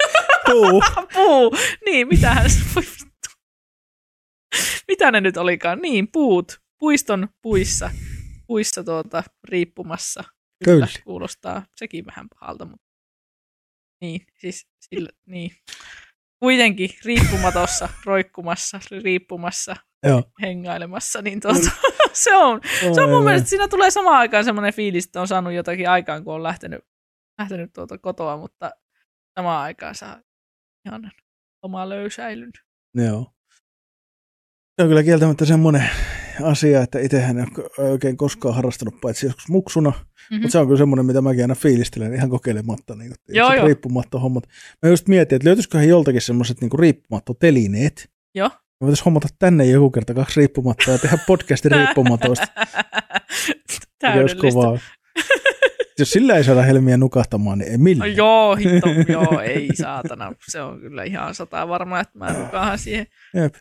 Puu. Niin, mitähän se voi vittu. Mitä ne nyt olikaan? Niin, puut. Puiston puissa. Puissa riippumassa. Kyllä. Kuulostaa sekin vähän pahalta, mutta... Niin, siis sillä... Niin. Kuitenkin riippumatossa, roikkumassa, riippumassa, joo. Hengailemassa, niin se on mun mielestä, siinä tulee samaan aikaan semmoinen fiilis, että on saanut jotakin aikaan, kun on lähtenyt kotoa, mutta samaan aikaan saa ihan omaa löysäilyn. Joo. Se on kyllä kieltämättä semmoinen asia, että itsehän en ole oikein koskaan harrastanut, paitsi joskus muksuna, mutta se on kyllä semmoinen, mitä mäkin aina fiilistelen ihan kokeilematta, niin riippumatto-hommat. Mä just mietin, että löytyisiköhän joltakin semmoiset niin riippumatto-telineet. Joo. Mä voitaisiin hommata tänne joku kerta 2 riippumattoa ja tehdä podcasti riippumatoista. Täydellistä. Jos sillä ei saada helmiä nukahtamaan, niin ei millään. No joo, hitto, ei saatana. Se on kyllä ihan 100 varma, että mä nukahan siihen. Jep.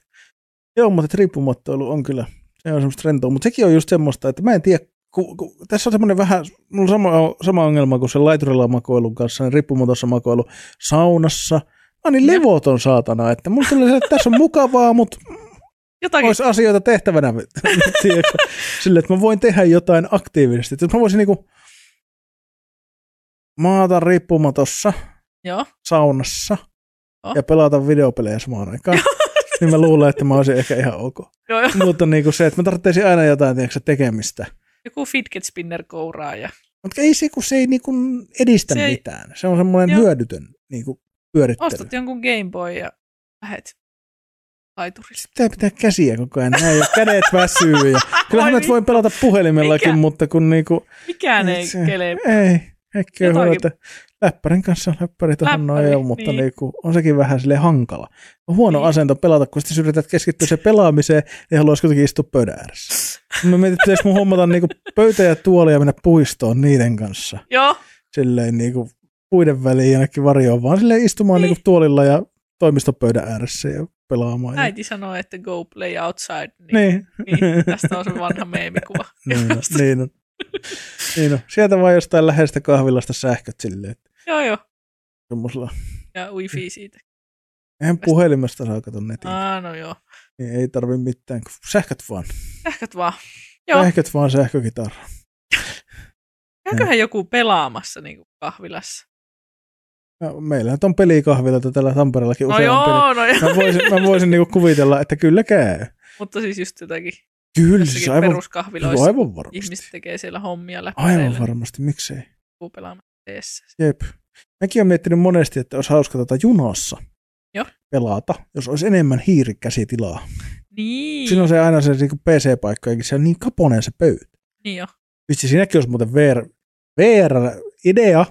Joo, mutta riippumattoilu on kyllä, se on semmoista rentoa, mutta sekin on just semmoista, että mä en tiedä, kun tässä on semmoinen vähän, mulla on sama ongelma kuin sen laiturilla makoilun kanssa, niin riippumatossa makoilu saunassa. Mä niin levoton saatana, että mulla tulee, että tässä on mukavaa, mutta... Jotakin. Olisi asioita tehtävänä, sillä että mä voin tehdä jotain aktiivisesti. Että mä voisin niinku maata riippumatossa, joo. Saunassa ja pelata videopelejä samaan aikaan, niin mä luulen, että mä olisin ehkä ihan ok. Joo. Mutta niinku se, että mä tarvitsisin aina jotain tekemistä. Joku fidget spinner kouraa. Ja... Mutta se ei niinku edistä mitään. Se on semmoinen hyödytön niinku pyörittely. Ostat jonkun Game Boy ja lähet. Laiturissa. Sitä pitää käsiä koko ajan näin ja kädet väsyy. Ja... Kyllähän nyt voi pelata puhelimellakin, mutta kun niinku... Mikään ei kelepää. Ei. Ehkä on, että läppärin kanssa läppärit on noin, mutta niin on sekin vähän sille hankala. On huono asento pelata, kun sitten yrität keskittyä se pelaamiseen ja haluaisi kuitenkin istua pöydän ääressä. Mä mietin, että pitäisi mun hommata niin pöytä ja tuoli ja mennä puistoon niiden kanssa. Joo. Silleen niin kuin puiden väliin jonnekin varjoon, vaan silleen istumaan niin kuin tuolilla ja toimistopöydän ääressä ja pelaamaan. Äiti ja... sanoo, että go play outside. Niin. Tästä on se vanha meemikuva. Niin on. Niin on. Sieltä vaan jostain läheistä kahvilasta sähköt silleen. Joo. Semmoisella. Ja wifi siitä. Eihän puhelimesta saa katsoa netin. No joo. Ei tarvi mitään, sähköt vaan. Sähköt vaan. Joo. Sähköt vaan sähkökitara. Käyköhän joku pelaamassa niin kahvilassa? No, meillä on pelikahviloita täällä Tampereellakin useampi. No mä voisin niin kuin kuvitella, että kyllä käy. Mutta siis just jotakin. Kyllä, siis aivan varmasti. Ihmiset tekee siellä hommia läppäreillä. Aivan varmasti, miksei. Kuu pelaamaan teessä. Jep. Mäkin olen miettinyt monesti, että olisi hauska junassa pelata, jos olisi enemmän hiirikäsitilaa. Niin. Siinä on se aina se niin PC-paikka, eikä se on niin kaponeen se pöytä. Niin jo. Vitsi, siinäkin olisi muuten VR-idea.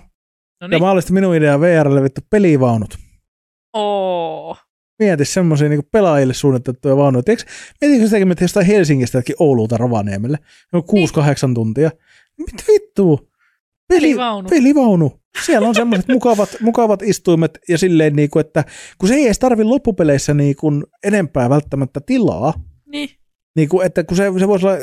Noniin. Ja mahdollisesti minun idea VRlle vittu pelivaunut. Oo. Mieti semmoisia niinku pelaajille suunniteltuja vaunuja. Mietitkö sitäkin, että jostain Helsingistä jotakin Ouluuta Rovaniemelle? 6-8 tuntia. Mitä vittua? Pelivaunu. Siellä on semmoiset mukavat istuimet ja silleen, niinku, että kun se ei edes tarvi loppupeleissä niinku enempää välttämättä tilaa. Niin. Niinku, että kun se voisi olla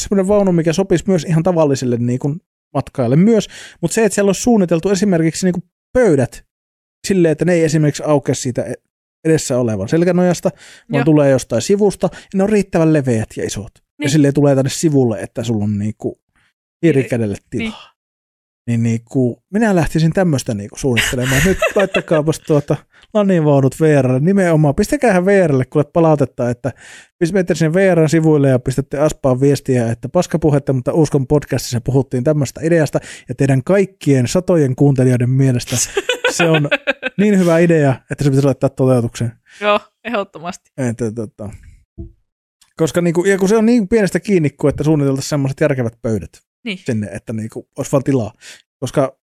semmoinen vaunu, mikä sopisi myös ihan tavallisille niinku matkaille myös, mutta se, että siellä on suunniteltu esimerkiksi niinku pöydät silleen, että ne ei esimerkiksi aukea siitä edessä olevan selkänojasta, vaan tulee jostain sivusta, ja ne on riittävän leveät ja isot. Niin. Ja silleen tulee tänne sivulle, että sulla on niinku hiirikädelle tilaa. Niin. Niinku, minä lähtisin tämmöistä niinku suunnittelemaan. Nyt laittakaapas lanivaunut VRlle nimenomaan. Pistäkäähän VRlle, kun palautetta, että meitä sinne VRn sivuille ja pistätte Aspaan viestiä, että paskapuhetta, mutta Uskon podcastissa puhuttiin tämmöistä ideasta, ja teidän kaikkien satojen kuuntelijoiden mielestä se on niin hyvä idea, että se pitäisi laittaa toteutukseen. Joo, ehdottomasti. Koska niinku, ja kun se on niin pienestä kiinni, kun että suunniteltaisiin semmoiset järkevät pöydät sinne, että niinku, olisi vaan tilaa. Koska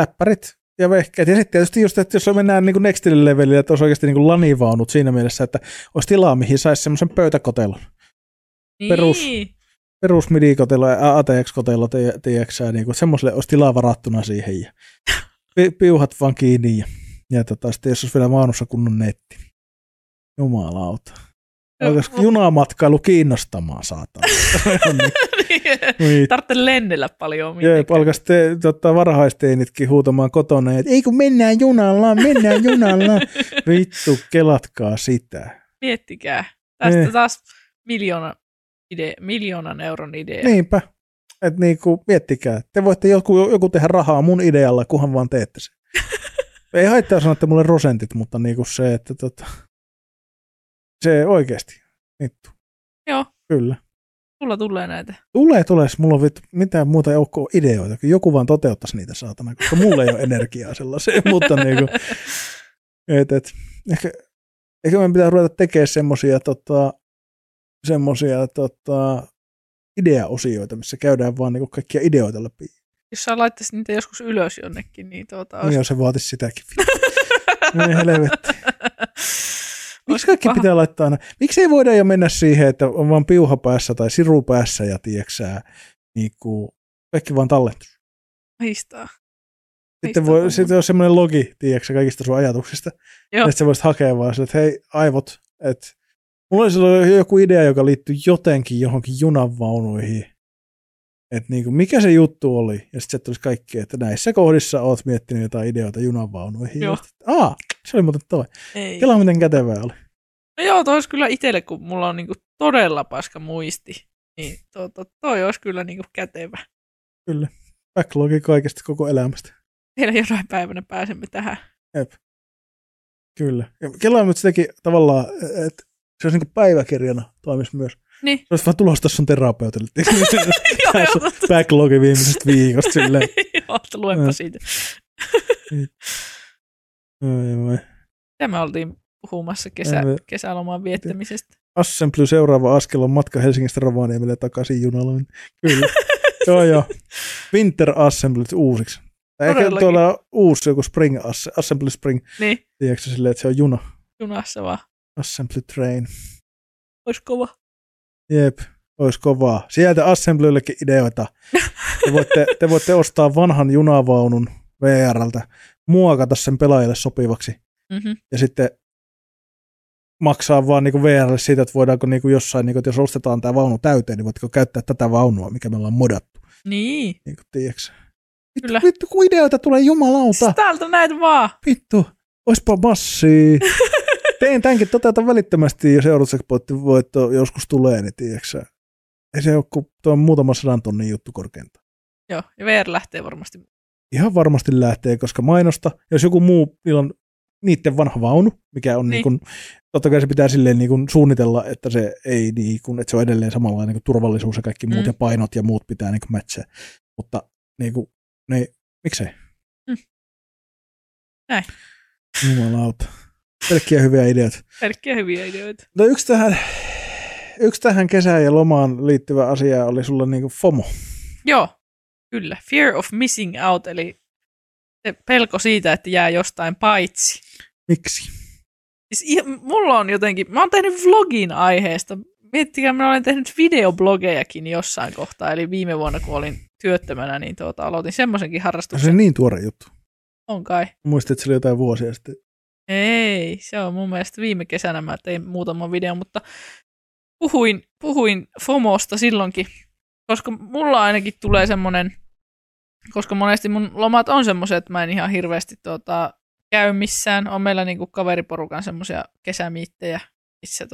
läppärit ja vehkeet, ja sitten tietysti just, että jos mennään niinku nextille levelille, että olisi oikeasti niinku lanivaunut siinä mielessä, että olisi tilaa, mihin saisi semmoisen pöytäkotelon. Niin. Perus midi-kotelo ja ATX-kotelo, tiedätkö niinku, semmoiselle olisi tilaa varattuna siihen. Ja piuhat vaan kiinni ja sitten jos olisi vielä vaunussa kunnon netti. Jumalauta. Alkaisiko junamatkailu kiinnostamaan, saatana? Tarvitse lennellä paljon. Jep, alkaisi varhaisteinitkin huutamaan kotona, että ei kun mennään junalla. Vittu, kelatkaa sitä. Miettikää. Tästä taas miljoonan euron idea. Niinpä. Että niinku, miettikää. Te voitte joku tehdä rahaa mun idealla, kunhan vaan teette sen. Ei haittaa sanoa, että mulle prosentit, mutta niinku se, että se oikeasti. Vittu. Joo. Kyllä. Sulla tulee näitä. Tulee. Mulla on mitään muuta joukkoa ideoita. Joku vaan toteuttaisi niitä, saatana, koska mulla ei ole energiaa sellaiseen, mutta niinku. Ehkä meidän pitää ruveta tekemään semmosia idea-osioita, missä käydään vaan niinku kaikkia ideoita läpi. Jos sä laittaisit niitä joskus ylös jonnekin, niin olisi. Joo, se vaatisi sitäkin. Mene helvetti. Miksi kaikki pitää laittaa aina? Miksi ei voida jo mennä siihen, että on vaan piuha päässä tai siru päässä ja tieksää, niinku kaikki vaan tallentus. Aistaa. Sitten on semmoinen logi, tieksä, kaikista sun ajatuksista. Joo. Että sä voisit hakea vaan sille, että hei, aivot, että mulla oli silloin joku idea, joka liittyy jotenkin johonkin junanvaunuihin. Että niinku, mikä se juttu oli? Ja sitten tulisi kaikki, että näissä kohdissa oot miettinyt jotain ideoita junanvaunuihin. Joo. Se oli muuten toi. Kela miten kätevää oli. No joo, toi olisi kyllä itselle, kun mulla on niinku todella paska muisti. Niin toi olisi kyllä niinku kätevä. Kyllä. Backlogi kaikesta koko elämästä. Vielä jonain päivänä pääsemme tähän. Jep. Kyllä. Kela on sitäkin tavallaan, että se olisi niin kuin päiväkirjana toimisi myös. Niin. Se olisi vaan tulosta sun terapeutille. Backlogi viimeisestä viikosta. Silleen. Joo, luenpa siitä. Tämä oltiin puhumassa kesäloman viettämisestä. Assembly seuraava askel on matka Helsingistä Rovaniemelle takaisin junalla. Kyllä. Joo. Winter Assemblyt uusiksi. Ehkä tuolla uusi joku Spring Assembly Spring. Niin. Tiedätkö silleen, että se on juna? Junassa vaan. Assembly Train. Ois kova. Jep, ois kovaa. Sieltä Assemblyillekin ideoita. Te voitte ostaa vanhan junavaunun VRltä, muokata sen pelaajille sopivaksi. Mm-hmm. Ja sitten maksaa vaan niinku VRlle siitä, että voidaanko niinku jossain, niinku, että jos ostetaan tämä vaunu täyteen, niin voitko käyttää tätä vaunua, mikä me ollaan modattu. Niin. Niinku, tiiäksä. Vittu, kun ideoita tulee, jumalauta. Siis täältä näet vaan. Vittu. Oispa massia. Tein tämänkin, toteutan välittömästi, jos eurojackpotin voitto joskus tulee, niin tiiäksä. Ei se ole, kun tuo on muutama sadan tonnin juttu korkeintaan. Joo, ja VR lähtee varmasti. Ihan varmasti lähtee, koska mainosta, jos joku muu, on niiden vanha vaunu, mikä on niin kuin, totta kai se pitää silleen niin kuin suunnitella, että se ei niin kuin, että se on edelleen samalla niin kuin turvallisuus ja kaikki muut ja painot ja muut pitää niin kuin matchia. Mutta niin kuin, niin, miksei? Näin. Jumalauta. Pelkkiä hyviä ideoita. Pelkkiä hyviä ideoita. No yksi tähän kesään ja lomaan liittyvä asia oli sulla niin kuin FOMO. Joo, kyllä. Fear of missing out, eli pelko siitä, että jää jostain paitsi. Miksi? Siis, mulla on jotenkin, mä oon tehnyt vlogin aiheesta. Miettikää, mä olen tehnyt videoblogejakin jossain kohtaa, eli viime vuonna, kun olin työttömänä, niin aloitin semmoisenkin harrastuksen. Se on niin tuore juttu. On kai. Muistat, että se oli jotain vuosia sitten. Ei, se on mun mielestä viime kesänä mä tein muutaman videon, mutta puhuin FOMOsta silloinkin, koska mulla ainakin tulee semmoinen, koska monesti mun lomat on semmoiset, että mä en ihan hirveästi käy missään. On meillä niinku kaveriporukan semmoisia kesämiittejä, missä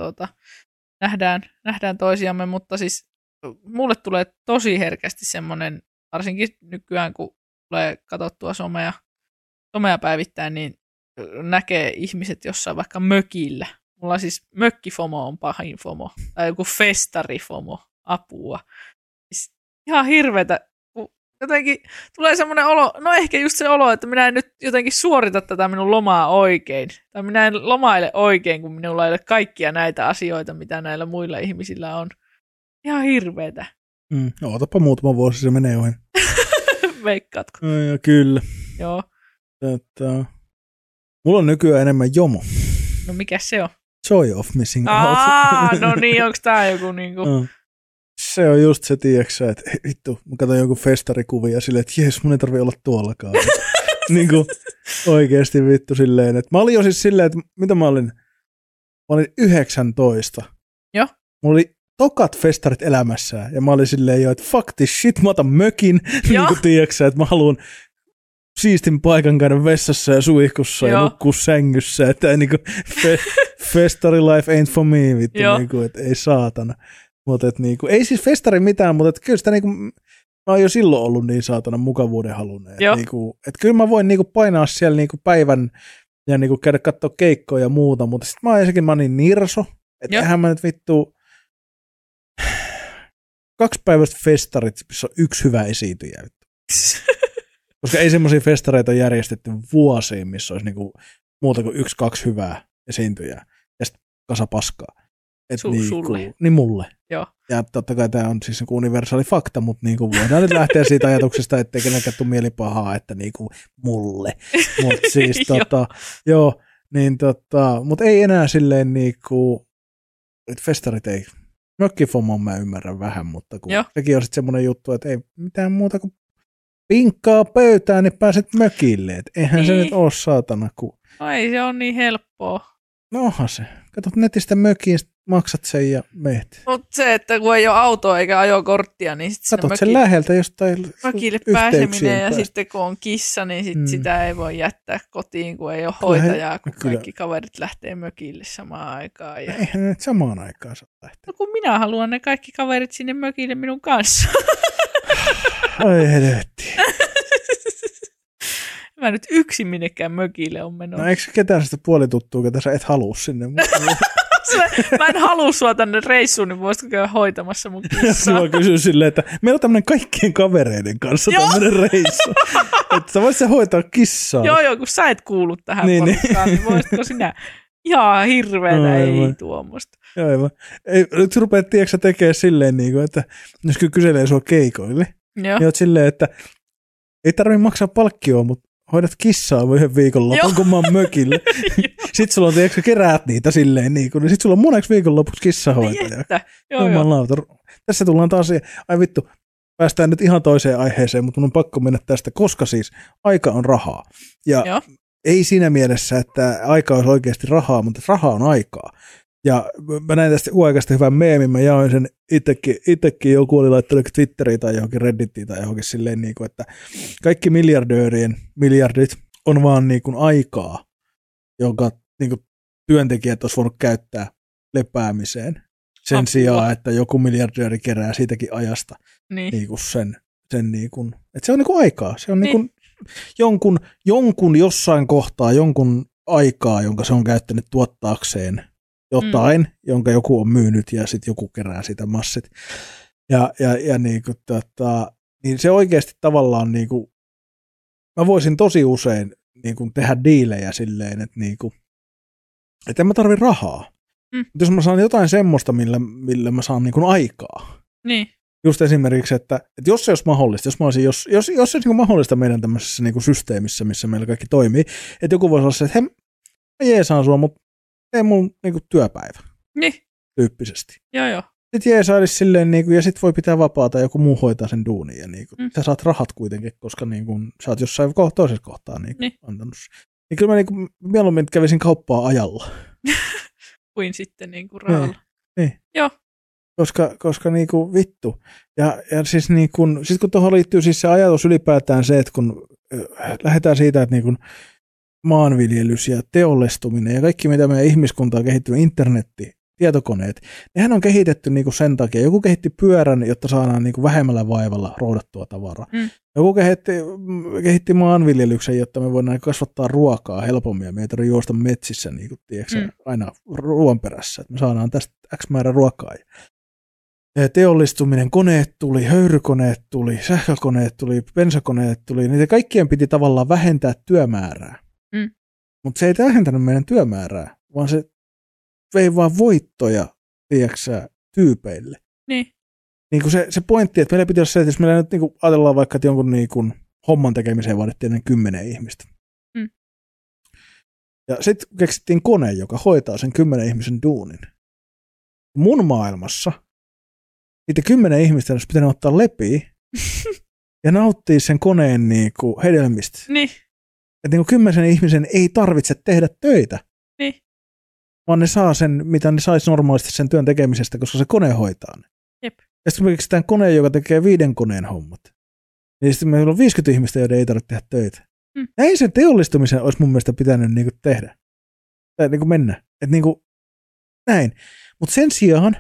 nähdään toisiamme, mutta siis mulle tulee tosi herkästi semmoinen, varsinkin nykyään kun tulee katsottua somea päivittäin, niin näkee ihmiset jossain vaikka mökillä. Mulla siis mökkifomo on pahin fomo, tai joku festarifomo, apua. Siis ihan hirveetä. Jotenkin tulee semmoinen olo, no ehkä just se olo, että minä en nyt jotenkin suorita tätä minun lomaa oikein. Tai minä en lomaile oikein, kun minulla ei ole kaikkia näitä asioita, mitä näillä muilla ihmisillä on. Ihan hirveetä. Ootapa muutama vuosi, se menee ohi. Veikkaatko? No, kyllä. Joo. Mulla on nykyään enemmän jomo. No mikä se on? Joy of missing out. No niin, onko tää joku niinku... Se on just se, tiiäksä, että vittu, mä katson jonkun festarikuvia silleen, että jees, mun ei tarvii olla tuollakaan. Niinku oikeesti vittu silleen, että mä olin jo siis silleen, että mitä mä olin? Mä olin 19. Joo. Mulla oli tokat festarit elämässään ja mä olin silleen jo, että fuck this shit, mä otan mökin, niinku tiiäksä, että mä haluun siistin paikan käydä vessassa ja suihkussa ja nukkuu sängyssä, että niinku festari life ain't for me, vittu, niinku, että ei saatana. Mut niinku, ei siis festari mitään, mutta et kyllä sitä niinku, mä oon jo silloin ollut niin saatana mukavuuden halunnut. Et niinku, et kyllä mä voin niinku painaa siellä niinku päivän ja niinku käydä katsoa keikkoja ja muuta, mutta sit mä oon ensinnäkin niin nirso, että eihän mä nyt vittu 2 päivästä festarit, missä on 1 hyvä esiintyjä. Koska ei semmoisia festareita järjestetty vuosiin, missä olisi niinku muuta kuin 1-2 hyvää esiintyjää ja sitten kasa paskaa. Sulle. Niin mulle. Joo. Ja totta kai tämä on siis niinku universaali fakta, mutta niinku voidaan nyt lähteä siitä ajatuksesta, ettei kenenkään tule mielipahaa, että niinku mulle. Mutta siis mut ei enää silleen niinku, että festarit ei, mökkifomon mä ymmärrän vähän, mutta kun sekin on sitten semmoinen juttu, että ei mitään muuta kuin pinkkaa pöytään, niin pääset mökille. Et eihän se nyt ole saatana. Ai se on niin helppoa. No onhan se. Katsot netistä mökiin, maksat sen ja meet. Mutta se, että kun ei ole autoa eikä ajokorttia, niin sitten katot sen läheltä jostain mökille pääseminen ja sitten kun on kissa, niin sit sitä ei voi jättää kotiin, kun ei ole hoitajaa, kun kaikki kaverit lähtee mökille samaan aikaan. Ja... Eihän ne samaan aikaan saa lähteä. No kun minä haluan ne kaikki kaverit sinne mökille minun kanssa. Ai helvetti. Mä nyt yksin minnekään mökille on menossa. No eikö ketään sitä puolituttua, ketä sä et halua sinne? Mä en halua sua tänne reissuun, niin voisitko käydä hoitamassa mun kissaa? Mä kysyn silleen, että meillä on tämmönen kaikkien kavereiden kanssa tämmönen reissu. Että sä voisit hoitaa kissaa. Joo, kun sä et kuulu tähän porukkaan, niin voisitko sinä? Ihan hirveänä ei tuommoista. Aivan. Ei, nyt rupeat tiiäksä tekemään silleen, että jos kyllä kyselee sua keikoille, niin oot silleen, että ei tarvitse maksaa palkkioa, mutta hoidat kissaa yhden viikonlopun, kun mä oon mökille. Sitten sulla on, tiedätkö, keräät niitä silleen, niin sit sulla on moneksi viikonlopuksi kissahoitaja. Tässä tullaan taas siihen, ai vittu, päästään nyt ihan toiseen aiheeseen, mutta mun on pakko mennä tästä, koska siis aika on rahaa. Ja ei siinä mielessä, että aika olisi oikeasti rahaa, mutta raha on aikaa. Ja mä näin tästä uaikaisesti hyvän meemin, mä jaoin sen itsekin joku oli laittanut Twitteriin tai johonkin Redditiin tai johonkin silleen, että kaikki miljardöörien miljardit on vaan niin kuin aikaa, jonka niin kuin työntekijät olisi voinut käyttää lepäämiseen sen sijaan, että joku miljardööri kerää siitäkin ajasta niin kuin sen niin kuin, että se on niin kuin aikaa, se on niin kuin jonkun jossain kohtaa jonkun aikaa, jonka se on käyttänyt tuottaakseen jotain, jonka joku on myynyt ja sitten joku kerää sitä massit. Ja niin kuin, niin se oikeasti tavallaan niin kuin, mä voisin tosi usein niin kuin tehdä diilejä silleen, että niin kuin, että en mä tarvi rahaa. Mutta jos mä saan jotain semmoista, millä mä saan niin kuin aikaa. Niin. Just esimerkiksi, että jos se olisi mahdollista, jos se olisi niin mahdollista meidän tämmöisessä niin kuin systeemissä, missä meillä kaikki toimii, että joku voisi olla se, että hei, mä jeesaan sua, mutta ei mun niin kuin työpäivä. Niin. Tyyppisesti. Joo. Sitten jeesailisi silleen, niin kuin, ja sitten voi pitää vapaata, ja joku muu hoitaa sen duunin. Ja niin kuin, sä saat rahat kuitenkin, koska niin kuin, sä oot jossain toisessa kohtaa niin. antanut. Niin kyllä mä niin kuin, mieluummin kävisin kauppaa ajalla. Kuin sitten niin kuin rahalla. Niin. Joo. Koska niin kuin, vittu. Ja siis niin kuin, sit kun tuohon liittyy siis se ajatus ylipäätään se, että kun lähdetään siitä, että niin kuin, maanviljelys ja teollistuminen ja kaikki, mitä meidän ihmiskuntaa kehittyy, internetti, tietokoneet, nehän on kehitetty niinku sen takia. Joku kehitti pyörän, jotta saadaan niinku vähemmällä vaivalla roudattua tavaraa. Joku kehitti maanviljelyksen, jotta me voidaan kasvattaa ruokaa helpommin ja me ei tarvitse juosta metsissä niinku, tiedätkö, aina ruoan perässä. Et me saadaan tästä X määrä ruokaa. Ja teollistuminen, koneet tuli, höyrykoneet tuli, sähkökoneet tuli, bensakoneet tuli. Niitä kaikkien piti tavallaan vähentää työmäärää. Mutta se ei vähentänyt meidän työmäärää, vaan se vei vaan voittoja, tiedäksä, tyypeille. Niin. Niin kuin se pointti, että meillä pitää olla se, että jos meillä nyt niin kuin ajatellaan vaikka, että jonkun niin kuin homman tekemiseen vaadittiin ennen 10 ihmistä. Ja sitten keksittiin kone, joka hoitaa sen 10 ihmisen duunin. Mun maailmassa niitä 10 ihmistä olisi pitänyt ottaa lepiin ja nauttia sen koneen niin kuin hedelmistä. Niin. Että niin kuin 10 ihmisen ei tarvitse tehdä töitä. Niin. Vaan ne saa sen, mitä ne saisi normaalisti sen työn tekemisestä, koska se kone hoitaa ne. Jep. Ja sitten me keksitään kone, joka tekee 5 koneen hommat. Niin sitten meillä on 50 ihmistä, joiden ei tarvitse tehdä töitä. Näin sen teollistumisen olisi mun mielestä pitänyt niinku tehdä. Tai niinku mennä. Että niinku näin. Mutta sen sijaan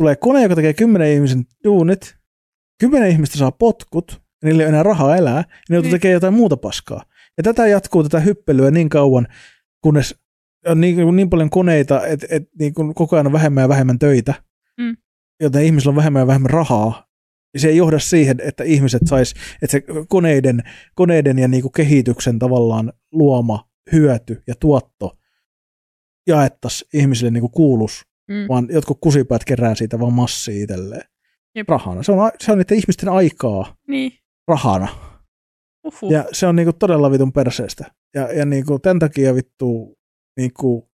tulee kone, joka tekee 10 ihmisen duunit. 10 ihmistä saa potkut. Ja niillä ei enää rahaa elää. Ja ne joutuu tekemään jotain muuta paskaa. Ja tätä jatkuu, tätä hyppelyä niin kauan, kunnes on niin paljon koneita, että niin koko ajan on vähemmän ja vähemmän töitä, joten ihmisillä on vähemmän ja vähemmän rahaa. Se ei johda siihen, että ihmiset sais, että se koneiden ja niin kehityksen tavallaan luoma hyöty ja tuotto jaettaisiin ihmisille niin kuulus, vaan jotkut kusipäät kerää siitä vaan massia itselleen rahana. Se on niiden ihmisten aikaa rahana. Uhuh. Ja se on niin todella vitun perseestä. Ja niin tämän takia vittu niinku,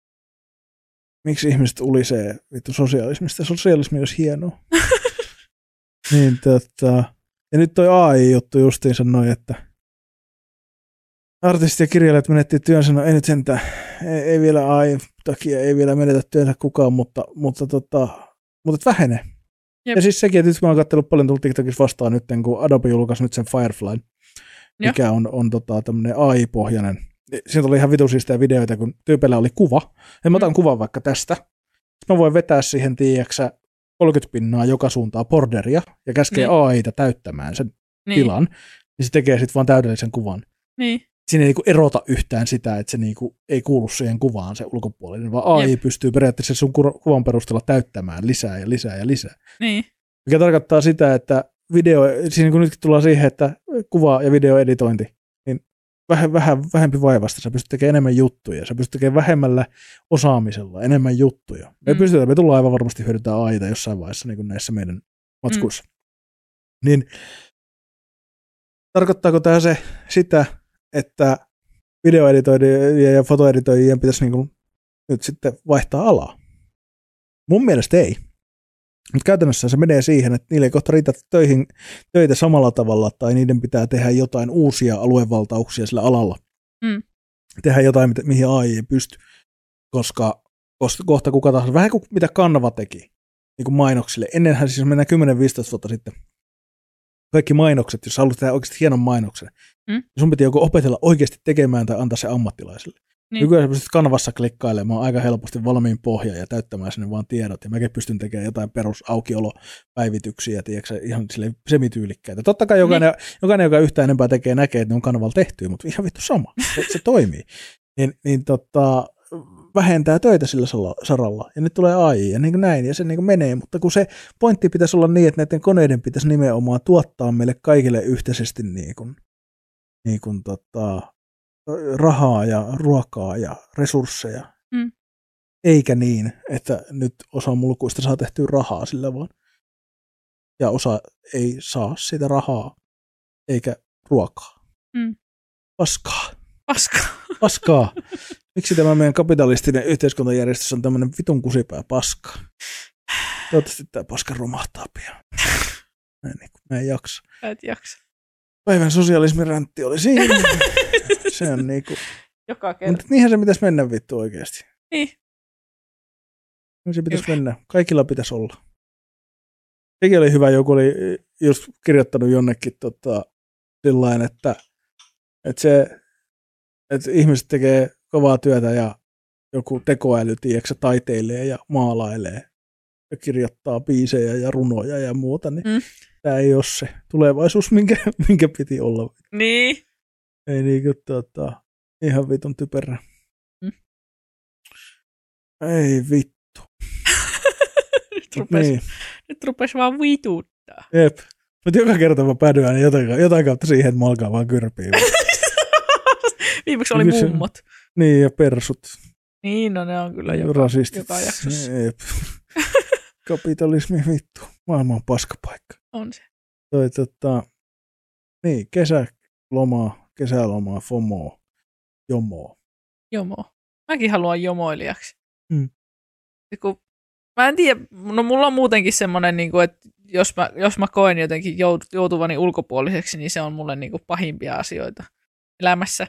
miksi ihmiset ulisee vittu sosialismista? Sosialismi olisi hienoa. Niin, ja nyt toi AI-juttu justiin sanoi, että artistit ja kirjailijat menettiin työnsä, ei nyt sentään, ei vielä AI takia, ei vielä menetä työnsä kukaan, mutta vähenee. Jep. Ja siis sekin, että nyt mä oon katsellut paljon tullut TikTokissa vastaan nyt, kun Adobe julkaisi nyt sen Firefly, mikä on tämmöinen AI-pohjainen. Siinä oli ihan vituisista videoita, kun tyypillä oli kuva. Ja mä otan kuvan vaikka tästä. Mä voin vetää siihen, tiiäksä, 30 pinnaa joka suuntaan borderia ja käskee AI:ta täyttämään sen tilan. Niin se tekee sitten vaan täydellisen kuvan. Niin. Siinä ei niinku erota yhtään sitä, että se niinku ei kuulu siihen kuvaan se ulkopuolinen, vaan AI pystyy periaatteessa sun kuvan perusteella täyttämään lisää ja lisää ja lisää. Niin. Mikä tarkoittaa sitä, että siinä kun nytkin tullaan siihen, että kuva- ja videoeditointi, vähempi vaivasta, sä pystyt tekemään enemmän juttuja, sä pystyt tekemään vähemmällä osaamisella enemmän juttuja. Me tullaan aivan varmasti hyödyntää AI:ta jossain vaiheessa niin kuin näissä meidän matskuissa. Niin tarkoittaako tämä se sitä, että videoeditoijien ja fotoeditoijien pitäisi niin kuin nyt sitten vaihtaa alaa? Mun mielestä ei. Mutta käytännössä se menee siihen, että niille ei kohta riitä töitä samalla tavalla, tai niiden pitää tehdä jotain uusia aluevaltauksia sillä alalla. Tehdä jotain, mihin AI ei pysty, koska kohta kuka tahansa, vähän kuin mitä Canva teki niin kuin mainoksille. Ennenhän siis mennään 10-15 vuotta sitten. Kaikki mainokset, jos haluat tehdä oikeasti hienon mainoksen, sun pitää joko opetella oikeasti tekemään tai antaa se ammattilaiselle. Niin. Nykyään pystyt kanvassa klikkailemaan aika helposti valmiin pohjaan ja täyttämään sinne vaan tiedot. Ja mäkin pystyn tekemään jotain perusaukiolopäivityksiä, tiedätkö, ihan silleen semityylikkäitä. Totta kai jokainen joka yhtään enempää tekee, näkee, että ne on kanavalla tehty, mutta ihan vittu sama, se toimii. Vähentää töitä sillä saralla, ja nyt tulee AI, ja niin kuin näin, ja se niin kuin menee, mutta kun se pointti pitäisi olla niin, että näiden koneiden pitäisi nimenomaan tuottaa meille kaikille yhteisesti rahaa ja ruokaa ja resursseja, eikä niin, että nyt osa mulkuista saa tehtyä rahaa sillä vaan, ja osa ei saa sitä rahaa, eikä ruokaa. Paskaa. Miksi tämä meidän kapitalistinen yhteiskuntajärjestys on tämmöinen vitun kusipää paskaa? Toivottavasti tämä paska romahtaa pian. Mä en jaksa. Päivän sosialismin räntti oli siinä. Se on niinku... Joka kerta. Mutta niinhän se pitäisi mennä vittu oikeasti. Niin. Se pitäisi mennä. Kaikilla pitäisi olla. Sekin oli hyvä. Joku oli just kirjoittanut jonnekin sillain, että ihmiset tekee kovaa työtä ja joku tekoäly, tiedätkö, taiteilee ja maalailee ja kirjoittaa biisejä ja runoja ja muuta, niin tämä ei ole se tulevaisuus, minkä piti olla. Niin. Ei niin kuin ihan vitun typerä. Ei vittu. Nyt rupesi vaan vituttaa. Jep. Mutta joka kerta mä päädyin jotain kautta siihen, että mä alkaa vaan kyrpiä. Viimeksi oli mummot. Niin, ja persut. Niin, no ne on kyllä joka jaksossa. Kapitalismi vittu. Maailma on paskapaikka. On se. Niin, kesälomaa, FOMO, jomo. Jomo. Mäkin haluan jomoilijaksi. Mä en tiedä, no mulla on muutenkin semmoinen, niin kuin, että jos mä koen jotenkin joutuvani ulkopuoliseksi, niin se on mulle niin kuin pahimpia asioita elämässä.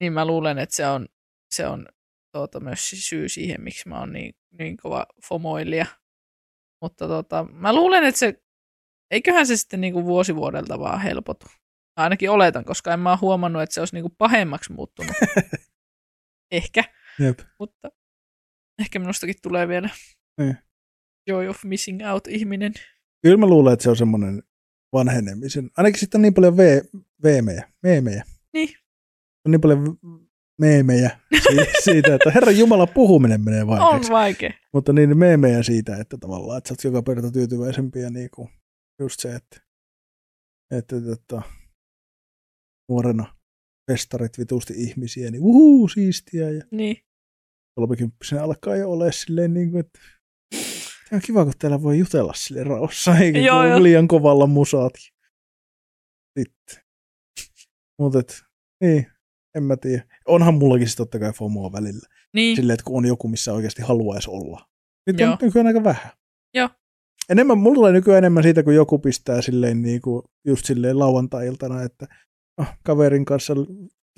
Niin mä luulen, että se on myös syy siihen, miksi mä oon niin kova FOMOilija. Mutta mä luulen, että eiköhän se sitten niin kuin vuosi vuodelta vaan helpotu. Mä ainakin oletan, koska en mä ole huomannut, että se olisi niin kuin pahemmaksi muuttunut. Ehkä. Jep. Mutta ehkä minustakin tulee vielä joy of missing out -ihminen. Kyllä mä luulen, että se on semmoinen vanhenemisen. Ainakin sitten on niin paljon meemejä. Niin. On niin paljon meemejä siitä, että Herran Jumala puhuminen menee vaikeaksi. On vaikea. Mutta niin meemejä siitä, että tavallaan, että sä oot joka perta tyytyväisempi ja niin kuin just se, että nuorena festarit vitusti ihmisiä, niin uhuu, siistiä. Ja niin. 30 alkaa jo ole silleen niin kuin, että tämä on kiva, kun täällä voi jutella silleen rauhassa, eikä liian kovalla musaakin. Sitten. Mutta niin, en mä tiedä. Onhan mullakin sitten totta kai FOMOa välillä. Niin. Silleen, että kun on joku, missä oikeasti haluaisi olla. Nyt on nykyään aika vähän. Joo. Enemmän, mulla tulee nykyään enemmän siitä, kun joku pistää silleen niin kuin just silleen lauantai-iltana, että kaverin kanssa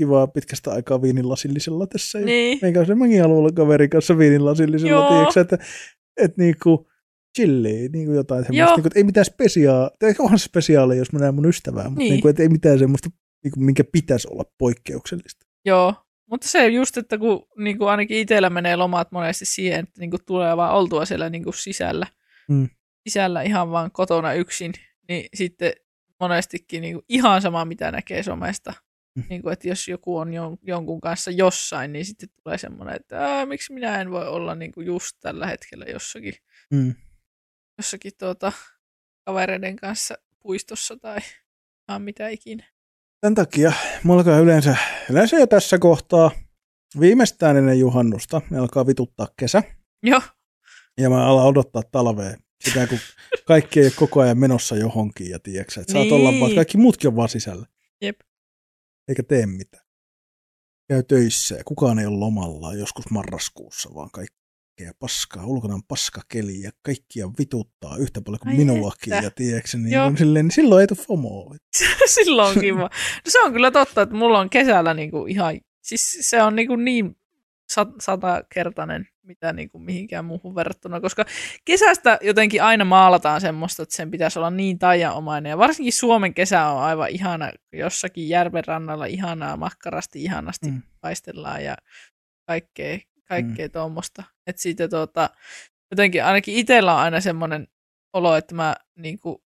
kivaa pitkästä aikaa viinilasillisella tässä. Niin. Mäkin haluan olla kaverin kanssa viinilasillisella, tiiäksä, että niin kuin chillia, niin kuin jotain semmoista. Niin kuin, ei mitään spesiaalia, onhan se spesiaalia, jos mä näen mun ystävää, mutta niin kuin, että ei mitään semmoista, minkä pitäisi olla poikkeuksellista. Joo, mutta se just, että kun niin kuin ainakin itsellä menee lomat monesti siihen, että niin kuin tulee vaan oltua siellä niin kuin sisällä ihan vaan kotona yksin, niin sitten monestikin niin kuin ihan sama, mitä näkee somesta. Niin kuin, että jos joku on jonkun kanssa jossain, niin sitten tulee semmoinen, että miksi minä en voi olla niin kuin just tällä hetkellä jossakin kavereiden kanssa puistossa tai ihan mitä ikinä. Tämän takia me alkaa yleensä jo tässä kohtaa, viimeistään ennen juhannusta, me alkaa vituttaa kesä. Joo. Ja mä alan odottaa talvea, sitä kun kaikki ei ole koko ajan menossa johonkin ja tiedätkö, että saat olla vaan, kaikki muutkin on vaan sisällä. Jep. Eikä tee mitään. Käy töissä ja kukaan ei ole lomalla joskus marraskuussa, vaan kaikkea paskaa, ulkona on paskakeli ja kaikkia vituttaa yhtä paljon kuin minuakin ja tiedätkö, niin silloin ei tule FOMOa. Silloin on kiva. No se on kyllä totta, että mulla on kesällä niinku ihan, siis se on niinku niin 100-kertainen, mitä niinku mihinkään muuhun verrattuna, koska kesästä jotenkin aina maalataan semmoista, että sen pitäisi olla niin taianomainen, ja varsinkin Suomen kesä on aivan ihana, jossakin järven rannalla ihanaa, makkarasti ihanasti paistellaan ja kaikkea tuommoista. Että siitä jotenkin ainakin itsellä on aina semmoinen olo, että mä niinku,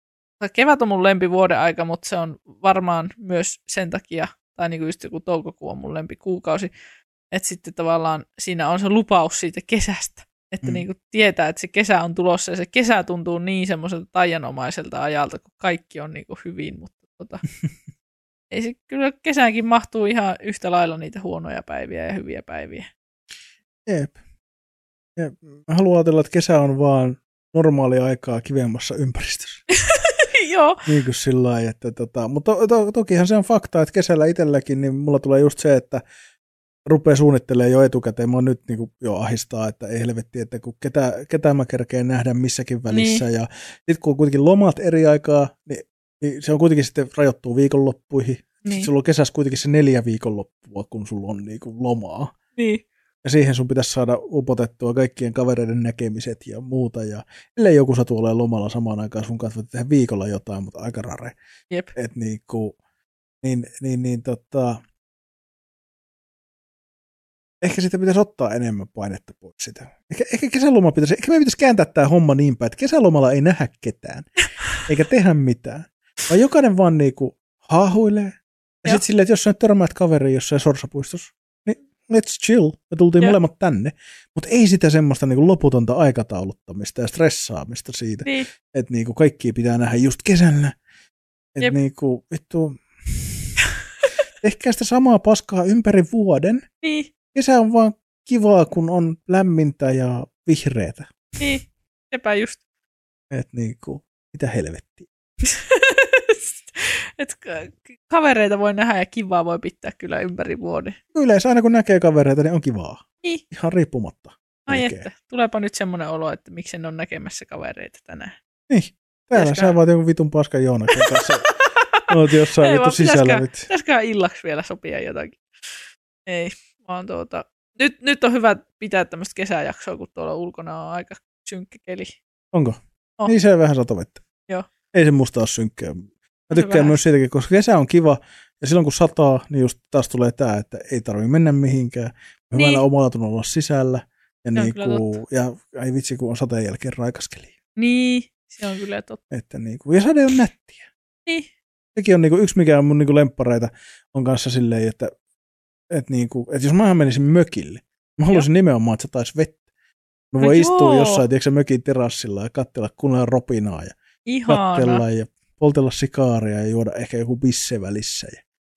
kevät on mun lempivuoden aika, mutta se on varmaan myös sen takia, tai niinku just joku toukokuu on mun lempikuukausi, että sitten tavallaan siinä on se lupaus siitä kesästä. Että niinku tietää, että se kesä on tulossa ja se kesä tuntuu niin semmoiselta taianomaiselta ajalta, kun kaikki on niinku hyvin, mutta ei se, kyllä kesäänkin mahtuu ihan yhtä lailla niitä huonoja päiviä ja hyviä päiviä. Jep. Ja mä haluan ajatella, että kesä on vaan normaali aikaa kivemmassa ympäristössä. Joo. Niin kuin sillä lailla, että mutta tokihan se on fakta, että kesällä itselläkin, niin mulla tulee just se, että rupeaa suunnittelemaan jo etukäteen. Mä nyt niin kuin, jo ahistaa, että ei helvetti, että kun ketä mä kerkeen nähdä missäkin välissä. Niin. Ja sit kun on kuitenkin lomat eri aikaa, niin se on kuitenkin sitten rajoittuu viikonloppuihin. Niin. Sitten sulla on kesässä kuitenkin se 4 viikonloppua, kun sulla on niin kuin lomaa. Niin. Ja siihen sun pitäisi saada upotettua kaikkien kavereiden näkemiset ja muuta. Ja ellei joku satu ole lomalla samaan aikaan, sun kanssa voi tehdä viikolla jotain, mutta aika rare. Jep. Et ehkä sitä pitäisi ottaa enemmän painetta pois sitä. Ehkä kesäloma pitäisi, ehkä me pitäisi kääntää tämä homma niin päin, että kesälomalla ei nähdä ketään, eikä tehdä mitään. Vaan jokainen vaan niinku haahuilee. Ja sitten silleen, että jos sä nyt törmäät kaveriin jossain sorsapuistossa, niin let's chill. Me tultiin molemmat tänne. Mutta ei sitä semmoista niinku loputonta aikatauluttamista ja stressaamista siitä, että niinku kaikki pitää nähdä just kesällä. Että niinku, vittu, tehkää sitä samaa paskaa ympäri vuoden. Niin. Kesä on vaan kivaa, kun on lämmintä ja vihreätä. Niin, sepä just. Et niinku, mitä helvettiä. Et kavereita voi nähdä ja kivaa voi pitää kyllä ympäri vuoden. Yleensä aina kun näkee kavereita, niin on kivaa. Niin. Ihan riippumatta. Ai että, tuleepa nyt semmoinen olo, että miksi en ole näkemässä kavereita tänään. Niin, täällä sä vaan joku vitun paskan Joonakin kanssa. Oot jossain vitun sisällä nyt. Pitäisiköhän illaksi vielä sopia jotakin. Ei. Vaan nyt on hyvä pitää tämmöistä kesäjaksoa, kun tuolla ulkona on aika synkkä keli. Onko? Oh. Niin, se on vähän satovettä. Joo. Ei se musta ole synkkää. Mä tykkään myös siitäkin, koska kesä on kiva, ja silloin kun sataa, niin just taas tulee tää, että ei tarvitse mennä mihinkään. Hyvällä omalla tunnolla sisällä. Ja, ai vitsi, kun on sateen jälkeen raikas keli. Niin, se on kyllä totta. Että ja sade on nättiä. Niin. Sekin on yksi, mikä on mun lemppareita, on kanssa silleen, että jos mä menisin mökille, mä haluaisin nimenomaan, että sataisi vettä. Mä voin istua jossain, tiedätkö, mökin terassilla ja katsella kunnan ropinaa ja katsella ja poltella sikaaria ja juoda ehkä joku bisse välissä.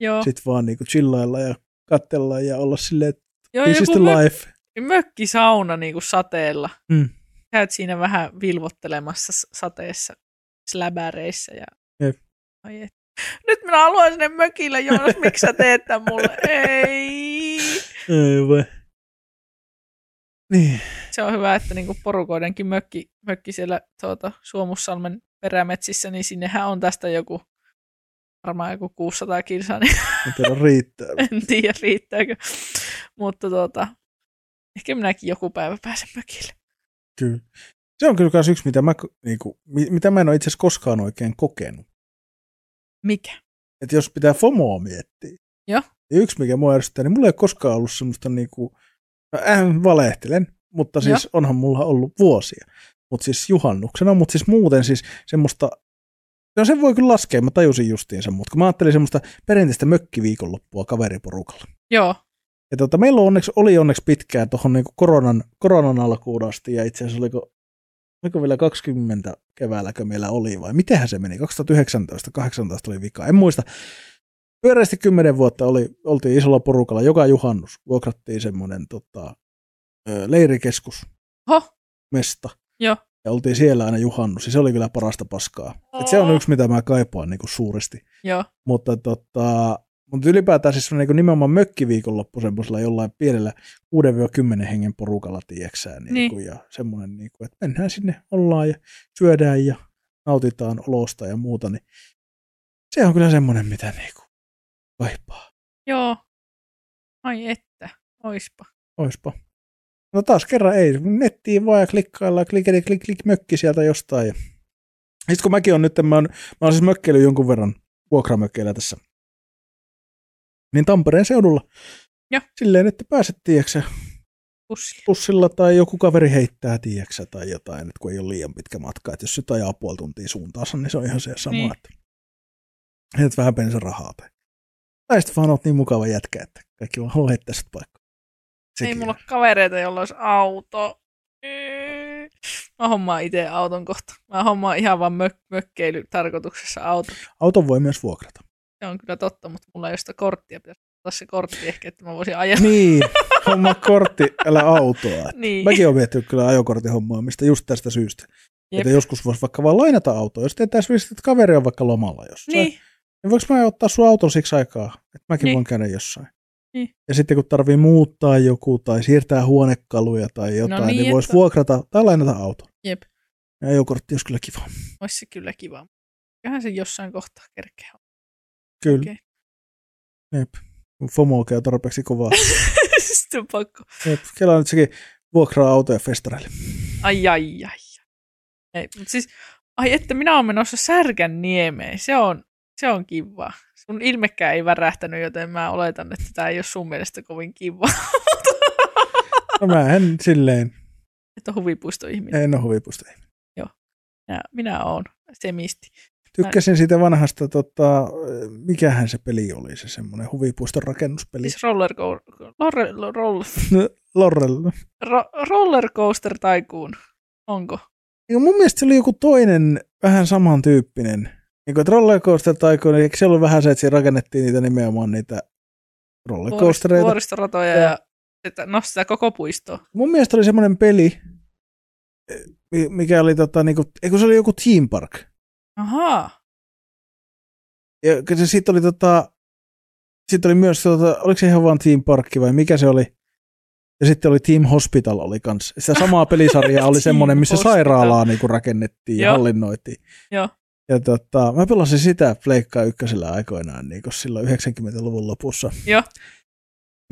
Ja sit vaan chillailla ja katsella ja olla silleen, että this is the life. Mökkisauna sateella. Käyt siinä vähän vilvottelemassa sateessa, släbäreissä ja ai nyt minä haluan sinne mökille, Joonas, miksi sä teet tämän mulle? Ei voi. Niin. Se on hyvä, että niinku porukoidenkin mökki siellä Suomussalmen perämetsissä, niin sinnehän on tästä joku, varmaan joku 600 kilsaa. Niin riittää. En tiedä, riittääkö. Mutta ehkä minäkin joku päivä pääsen mökille. Kyllä. Se on kyllä myös yksi, mitä mä en ole itse asiassa koskaan oikein kokenut. Mikä? Että jos pitää FOMOa miettiä. Joo. Ja yksi, mikä mua järjestää, niin mulla ei ole koskaan ollut semmoista valehtelen, mutta siis onhan mulla ollut vuosia. Mutta siis juhannuksena, mutta siis muuten siis semmoista, no sen voi kyllä laskea, mä tajusin justiinsa, mutta kun mä ajattelin semmoista perinteistä mökkiviikonloppua kaveriporukalla. Joo. Ja meillä oli onneksi pitkään tuohon koronan alkuun asti, ja itse asiassa oliko vielä 20 keväälläkö meillä oli vai? Mitenhän se meni? 2019, 18 oli vika. En muista. Pyöreästi 10 vuotta oltiin isolla porukalla. Joka juhannus vuokrattiin semmoinen leirikeskus. Mesta. Joo. Ja oltiin siellä aina juhannus. Ja se oli kyllä parasta paskaa. Et se on yksi, mitä mä kaipaan suuresti. Joo. Mutta mutta ylipäätään siis on nimenomaan mökkiviikonloppu semmoisella jollain pienellä 6-10 hengen porukalla, tieksää, ja semmoinen, että mennään sinne, ollaan ja syödään ja nautitaan olosta ja muuta, niin se on kyllä semmoinen, mitä kaipaa. Joo, ai että, oispa. No taas kerran ei, nettiin vaan ja klikkaillaan, klik mökki sieltä jostain. Ja sitten kun mäkin on nyt, mä oon siis mökkeily jonkun verran vuokramökkeillä tässä. Niin Tampereen seudulla. Ja. Silleen, että pääset, tiiäksä, bussilla tai joku kaveri heittää, tiiäksä, tai jotain, kun ei ole liian pitkä matka. Et jos se ajaa puoli tuntia suuntaansa, niin se on ihan se sama, niin. Että heität vähän pensa rahaa. Tai sitten vaan oot niin mukava jätkä, että kaikki vaan haluaa heittää sitä paikkaa. Ei mulla ole kavereita, jolla olisi auto. Mä hommaan itse auton kohta. Mä hommaan ihan vaan mökkeilytarkoituksessa auton. Auton voi myös vuokrata. Se on kyllä totta, mutta mulla ei ole sitä korttia. Pitäisi ottaa se kortti ehkä, että mä voisin ajaa. Niin, hommaa kortti, älä autoa. Niin. Mäkin olen miettinyt kyllä ajokortin hommaamista just tästä syystä. Jep. Että joskus voisi vaikka vaan lainata autoa, jos tietäisi, että kaveri on vaikka lomalla jossain. Niin. Niin voinko mä ottaa sun auton siksi aikaa, että mäkin niin. Voin käydä jossain. Niin. Ja sitten kun tarvii muuttaa joku tai siirtää huonekaluja tai jotain, no niin voisi vuokrata tai lainata auton. Jep. Ja ajokortti olisi kyllä kiva. Olisi se kyllä kiva. Kyllähän se jossain kohtaa kerkeä. Kyllä. Okay. Jep. FOMO käy tarpeeksi kovaa. Sitten on pakko. Jep. Kela nyt sekin vuokraa autoja festareille. Ai. Ei, mutta siis, että minä olen menossa Särkänniemeen. Se on kivaa. Sun ilmekään ei värähtänyt, joten mä oletan, että tämä ei ole sun mielestä kovin kivaa. No mä en silleen. Et ole huvipuistoihminen. En ole huvipuistoihminen. Joo. Minä olen semisti. Tykkäsin siitä vanhasta, mikähän se peli oli, se semmoinen huvipuiston rakennuspeli. Siis Rollercoaster Tycoon, onko? Ja mun mielestä se oli joku toinen, vähän samantyyppinen. Niin että rollercoaster Tycoon, eikö se ollut vähän se, että siinä rakennettiin niitä nimenomaan niitä rollercoastereita? Vuoristoratoja ja sitä koko puistoa. Mun mielestä oli semmoinen peli, mikä oli, eikö se oli joku Team Park? Ahaa. Ja se sitten oli, sitten oli myös, oliko se ihan vaan Team Parkki vai mikä se oli? Ja sitten oli Team Hospital oli kanssa. Sitä samaa pelisarjaa oli semmoinen, missä sairaalaa niinku rakennettiin ja hallinnoitiin. Joo. Ja mä pelasin sitä Pleikkaa ykkösellä aikoinaan, niin kun silloin 90-luvun lopussa. Joo.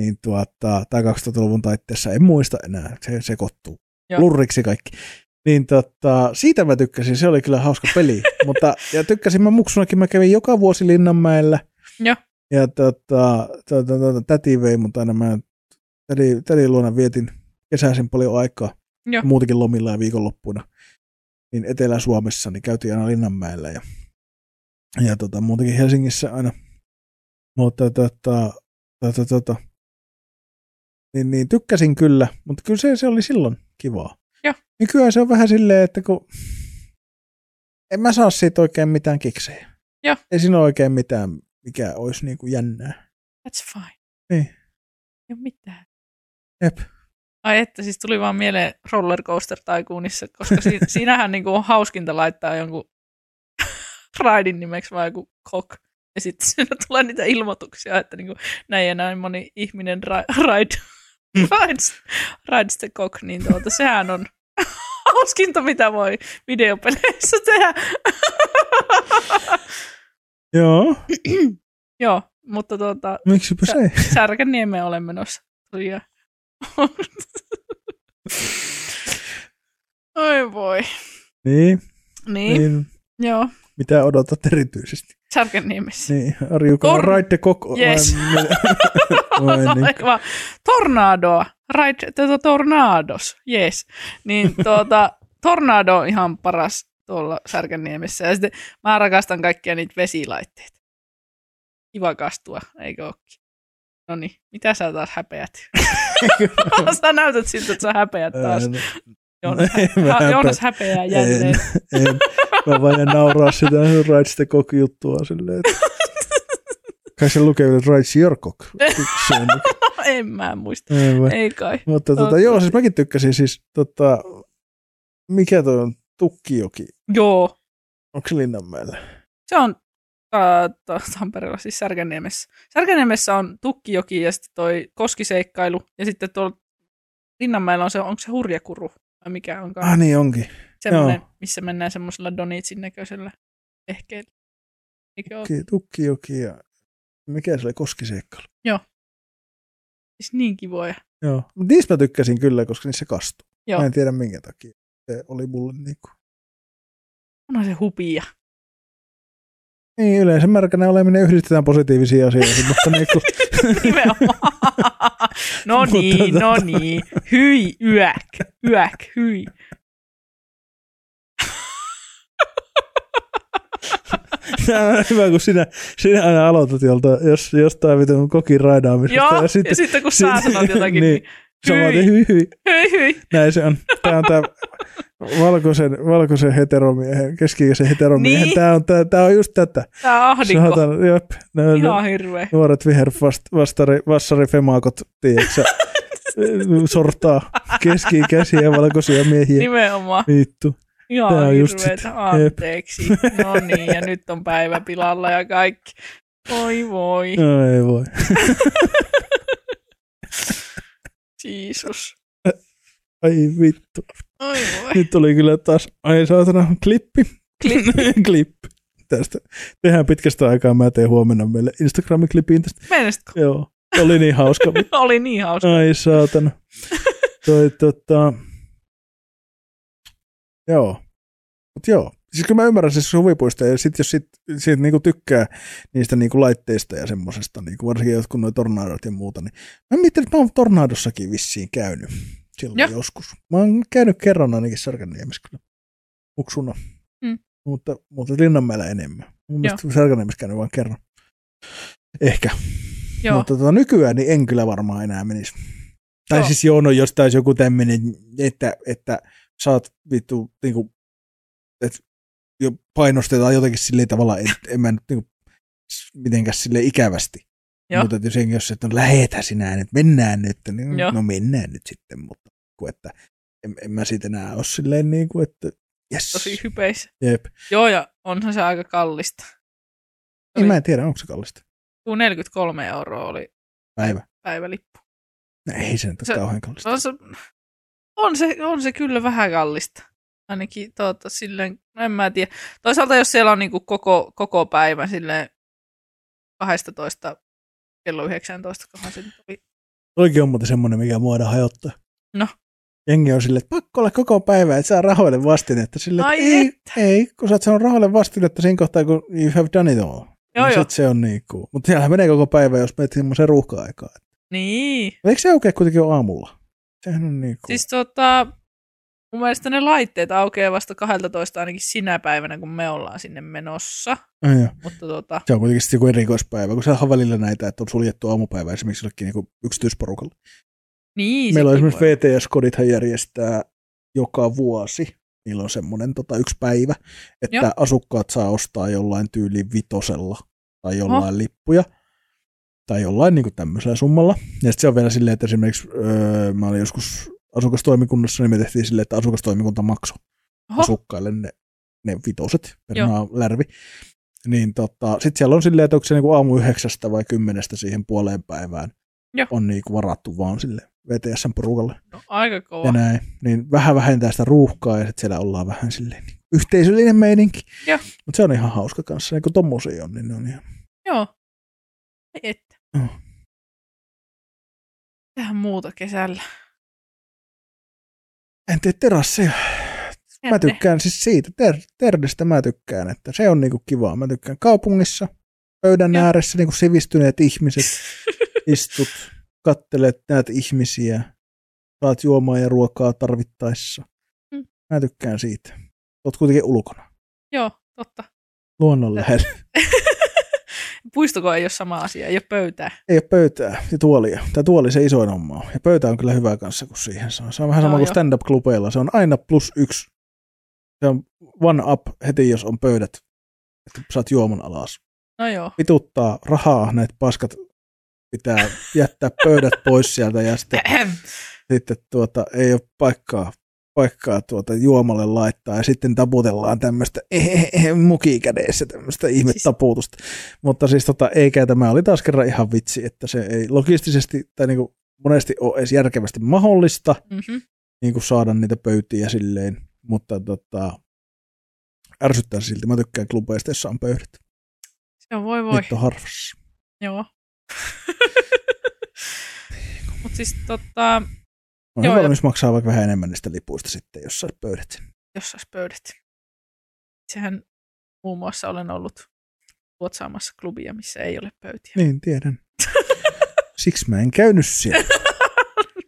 Niin tai 2000-luvun taitteessa, en muista enää, se sekoittuu. Lurriksi kaikki. Niin siitä mä tykkäsin, se oli kyllä hauska peli, mutta ja tykkäsin mä muksunakin, mä kävin joka vuosi Linnanmäellä. Joo. Ja täti vei mut aina, mä tädin luona vietin kesäisin paljon aikaa, ja muutenkin lomilla ja viikonloppuina. Niin Etelä-Suomessa, niin käytiin aina Linnanmäellä ja muutenkin Helsingissä aina. Mutta niin tykkäsin kyllä, mutta kyllä se oli silloin kivaa. Joo. Nykyään se on vähän silleen, että kun en mä saa siitä oikein mitään kiksejä. Joo. Ei siinä ole oikein mitään, mikä olisi niinku jännää. That's fine. Niin. Ei ole mitään. Jep. Ai että, siis tuli vaan mieleen Rollercoaster Tycoonissa, koska siinähän niinku on hauskinta laittaa jonkun raidin nimeksi vai joku kok. Ja sitten siinä tulee niitä ilmoituksia, että niinku näin ja näin moni ihminen rides the cock, niin sehän on hauskinta, mitä voi videopeleissä tehdä. Joo. Joo, mutta miksipä se? Särkänniemeen olen menossa. Ja oi voi. Niin. Joo. Mitä odotat erityisesti? Särkänniemessä. Niin, are you gonna ride the cock? Yes. Tornadoa. Ride the tornados. Yes. Niin tornado on ihan paras tuolla Särkänniemessä. Ja sitten mä rakastan kaikkia niitä vesilaitteita. Kiva kastua, eikö ookin? Noniin, mitä sä taas häpeät? Sä näytät siltä, että sä häpeät taas. Joonas häpeää jälleen. En. Mä vain en nauraa sitä rides the cock -juttua silleen. Kai se lukee, että rides your cock. En mä muista. Ei kai. Mutta joo, siis mäkin tykkäsin siis, mikä toi on? Tukkijoki? Joo. Onko se Linnanmäellä? Se on Tampereella, siis Särkänniemessä. Särkänniemessä on Tukkijoki ja sitten toi Koskiseikkailu. Ja sitten tuolla Linnanmäellä on se, onko se Hurjakuru? Vai mikä onkaan? Ah niin onkin. Semmoinen, missä mennään semmoisella Donitsin näköisellä ehkeellä. Tukkijoki ja mikä se oli? Koskiseikkailu. Joo. Siis niin kivoja. Joo. Mutta niistä mä tykkäsin kyllä, koska niissä kastuu. Joo. Mä en tiedä minkä takia. Se oli mulle niinku. Onhan se hupia. Niin, yleensä märkänä oleminen yhdistetään positiivisiin asioihin, mutta niin kuin... Nimenomaan. No niin, no niin. Hyi, yäk, hyi. Tämä on hyvä, kun sinä aina aloitat jostain vitun kokin raidaamisesta. Joo, ja sitten kun sä sanot jotakin, niin samaten hyi. Näin se on. Tämä on tämä valkoisen heteromiehen, keski-ikäisen heteromiehen. Niin. Tämä on just tätä. Tämä ahdinko. Sanotaan, jop, ihan hirveä. Nuoret vassarifemaakot, tiedätkö, sortaa keski-ikäisiä valkoisia miehiä. Nimenomaan. Vittu. Joo, hirveetä, anteeksi. No niin, ja nyt on päivä pilalla ja kaikki. Oi voi. No ei voi. Jeesus. Ai vittu. Oi voi. Nyt oli kyllä taas, ai saatana, klippi. Tästä. Tehdään pitkästä aikaa, mä teen huomenna meille Instagramin klipiin tästä. Menestäkö? Joo, oli niin hauska. Ai saatana. Joo. Mut joo. Siis kyllä mä ymmärrän siis huvipuistoja, ja sit jos siitä niinku tykkää niistä niinku laitteista ja semmosesta, niinku varsinkin jotkut noi tornaadot ja muuta, niin mä mietin, että mä oon tornaadossakin vissiin käynyt silloin joskus. Mä oon käynyt kerran ainakin Särkänniemessä kyllä uksuna, mutta Linnanmäellä enemmän. Mun mielestä Särkänniemessä käynyt vaan kerran. Ehkä. Joo. Mutta nykyään niin en kyllä varmaan enää menisi. Tai siis joo, no jos taisi joku tämmöinen, että saat vittu, niinku, että jo painostetaan jotenkin silleen tavalla, että en mä nyt niinku, mitenkään silleen ikävästi. Joo. Mutta jos et on lähetä sinä, että mennään nyt, niin joo. No mennään nyt sitten, mutta että en mä siitä enää ole silleen niinku, että jes. Tosi hypeissä. Jep. Joo, ja onhan se aika kallista. Mä en tiedä, onko se kallista. 43 € oli päivälippu. No, ei se nyt ole kauhean kallista. On se kyllä vähän kallista. Ainakin silleen, en mä tiedä. Toisaalta jos siellä on niinku koko päivä silleen 12 kello 19, kohan se nyt oli. Toikin on muuten semmoinen, mikä mua aina hajottaa. No. Jengi on silleen, että pakko olla koko päivä, että saa rahoille vastinetta. Silleen, ei, kun sä oot saanut rahoille vastinetta siinä kohtaa, kun you have done it all. Joo, sit se on niinku. Mutta siellähän menee koko päivä, jos menet semmoiseen ruuhka-aikaan. Niin. Eikö se oikein kuitenkin ole aamulla? Niin siis mun mielestä ne laitteet aukeaa vasta 12 ainakin sinä päivänä, kun me ollaan sinne menossa. Mutta se on kuitenkin joku erikoispäivä, kun siellä on välillä näitä, että on suljettu aamupäivä esimerkiksi jollekin niin yksityisporukalle. Niin, meillä on esimerkiksi VTS-kodithan järjestää joka vuosi. Niillä on semmoinen yksi päivä, että asukkaat saa ostaa jollain tyyliin vitosella tai jollain lippuja. Tai jollain niin kuin tämmöisellä summalla. Ja sitten se on vielä silleen, että esimerkiksi mä olin joskus asukastoimikunnassa, niin me tehtiin silleen, että asukastoimikunta maksoi asukkaille ne vitoset, lärvi. Niin sitten siellä on silleen, että onko se niin aamu 9 vai 10 siihen puoleen päivään on niin kuin varattu vaan silleen VTS:n porukalle. No, aika kova. Ja näin. Niin vähän vähentää sitä ruuhkaa ja sitten siellä ollaan vähän silleen niin yhteisöllinen meininki. Mutta se on ihan hauska kanssa. Niin kuin tommosia on, niin ne on ihan... Joo. Että. Tähän muuta kesällä. En tee terasseja. Mä tykkään siis siitä. Terdestä mä tykkään, että se on niinku kivaa. Mä tykkään kaupungissa, pöydän ääressä niinku sivistyneet ihmiset. Istut, kattelet näitä ihmisiä, saat juomaa ja ruokaa tarvittaessa. Mä tykkään siitä. Oot kuitenkin ulkona. Joo, totta. Luonnon lähellä. Puistoko ei ole sama asia, ei ole pöytää. Ei ole pöytää ja tuolia. Tämä tuoli se isoin homma on. Ja pöytä on kyllä hyvä kanssa, kun siihen saa. Se on vähän sama kuin stand-up-klubeilla. Se on aina +1. Se on one up heti, jos on pöydät. Että saat juoman alas. No joo. Vituttaa rahaa, näitä paskat pitää jättää pöydät pois sieltä. Ja sitten ei ole paikkaa juomalle laittaa, ja sitten taputellaan tämmöistä mukikädessä tämmöistä ihmetapuutusta. Mutta siis eikä tämä oli taas kerran ihan vitsi, että se ei logistisesti tai niinku monesti ole edes järkevästi mahdollista niinku saada niitä pöytiä silleen, mutta ärsyttää silti. Mä tykkään klubeista, jossa on pöydät. Se on voi. Nyt on harvassa. Joo. Mut siis on hyvä valmis maksaa vaikka vähän enemmän niistä lipuista sitten, jos sais pöydät. Sehän muun muassa olen ollut luotsaamassa klubia, missä ei ole pöytiä. Niin, tiedän. Siksi mä en käynyt siellä.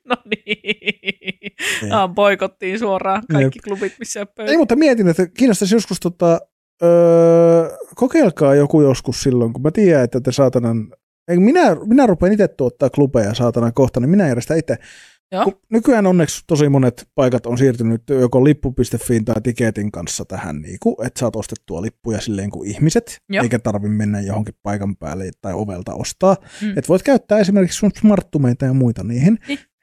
No niin. Nää boikottiin suoraan kaikki klubit, missä ei ole pöytiä. Ei, mutta mietin, että kiinnostaisi joskus kokeilkaa joku joskus silloin, kun mä tiedän, että te saatanan... Minä rupean itse tuottaa klubeja saatanan kohta, niin minä järjestän itse. Nykyään onneksi tosi monet paikat on siirtynyt joko lippu.fiin tai tiketin kanssa tähän, niin että saat ostettua lippuja silleen kuin ihmiset, joo, eikä tarvitse mennä johonkin paikan päälle tai ovelta ostaa. Mm. Et voit käyttää esimerkiksi sun smarttumeita ja muita niihin.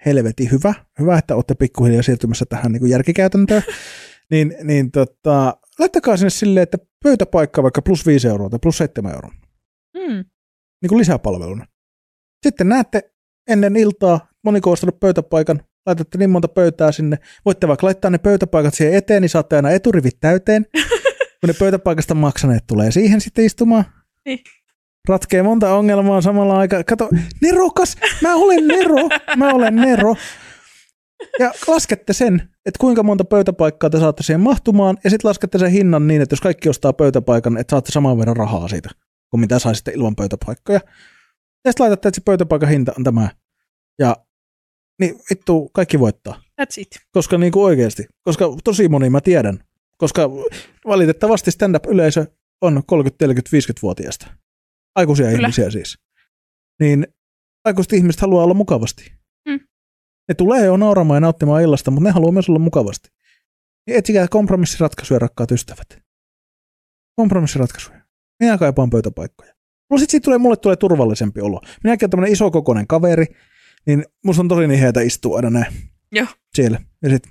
Helvetin hyvä. Hyvä, että olette pikkuhiljaa siirtymässä tähän niin kuin järkikäytäntöön. Laittakaa sinne silleen, että pöytäpaikka vaikka plus 5 euroa tai plus 7 euroa. Mm. Niin kuin lisäpalveluna. Sitten näette ennen iltaa, moniko on ostanut pöytäpaikan, laitatte niin monta pöytää sinne. Voitte vaikka laittaa ne pöytäpaikat siihen eteen, niin saatte aina eturivit täyteen. Kun ne pöytäpaikasta maksaneet tulee siihen sitten istumaan. Niin. Ratkee monta ongelmaa samalla aikaa. Kato, nerokas! Mä olen Nero! Ja laskette sen, että kuinka monta pöytäpaikkaa te saatte siihen mahtumaan, ja sitten laskette sen hinnan niin, että jos kaikki ostaa pöytäpaikan, että saatte saman verran rahaa siitä, kuin mitä saisitte ilman pöytäpaikkoja. Ja sitten laitatte, että se pöytäpaikan hinta on tämä. Ja niin vittu, kaikki voittaa. That's it. Koska niin kuin oikeasti, koska tosi moni mä tiedän, koska valitettavasti stand-up-yleisö on 30-40-50-vuotiaista. Aikuisia kyllä, ihmisiä siis. Niin aikuiset ihmiset haluaa olla mukavasti. Ne tulee jo nauramaan ja nauttimaan illasta, mutta ne haluaa myös olla mukavasti. Etsikää kompromissiratkaisuja, rakkaat ystävät. Kompromissiratkaisuja. Minä kaipaan pöytäpaikkoja. No sit mulle tulee turvallisempi olo. Minäkin olen tämmönen isokokoinen kaveri, niin musta on tosi niheetä istua aina näin. Joo. Siellä. Ja sit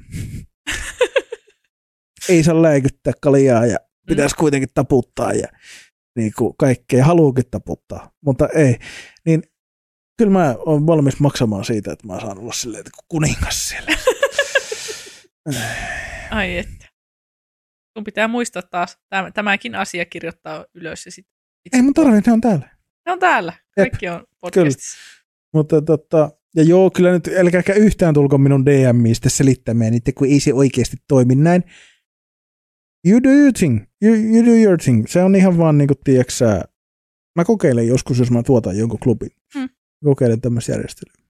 ei saa läikyttää kaljaa ja pitäisi kuitenkin taputtaa ja niin kuin kaikkea haluukin taputtaa, mutta ei. Niin kyllä mä oon valmis maksamaan siitä, että mä saan olla silleen kuningas siellä. Ai että. Kun pitää muistaa taas, tämäkin asia kirjoittaa ylös ja sitten. Ei mun tarvitse, ne on täällä. Ne on täällä. Kaikki on podcastissa. Kyllä. Mutta ja joo, kyllä nyt älkääkä yhtään tulko minun DM:istä selittämään niitä, kun ei se oikeasti toimi näin. You do your thing. You do your thing. Se on ihan vaan niinku, tiiäksä, mä kokeilen joskus, jos mä tuotan jonkun klubin. Kokeilen tämmöistä järjestelyä.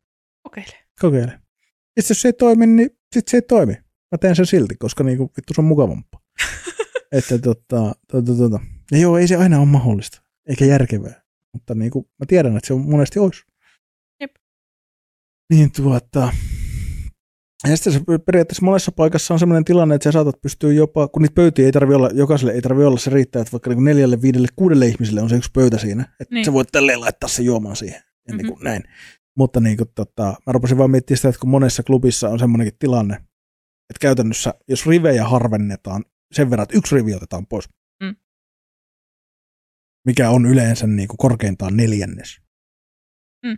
Kokeile. Ja jos se ei toimi, niin sit se ei toimi. Mä teen sen silti, koska niinku, vittu se on mukavampaa. Että Ja joo, ei se aina ole mahdollista. Eikä järkevää. Mutta niinku, mä tiedän, että se on monesti ois. Jep. Niin Ja sitten se, periaatteessa monessa paikassa on sellainen tilanne, että sä saatat pystyä jopa, kun niitä pöytiä ei tarvitse olla, jokaiselle ei tarvitse olla, se riittää, että vaikka niinku 4, 5, 6 ihmiselle on se yksi pöytä siinä. Että niin, sä voit tälleen laittaa se juomaan siihen. Ennen kuin näin. Mutta niin kuin, mä rupesin vaan miettimään sitä, että kun monessa klubissa on semmoinenkin tilanne, että käytännössä, jos rivejä harvennetaan sen verran, että yksi rivi otetaan pois, mikä on yleensä niin kuin korkeintaan 4%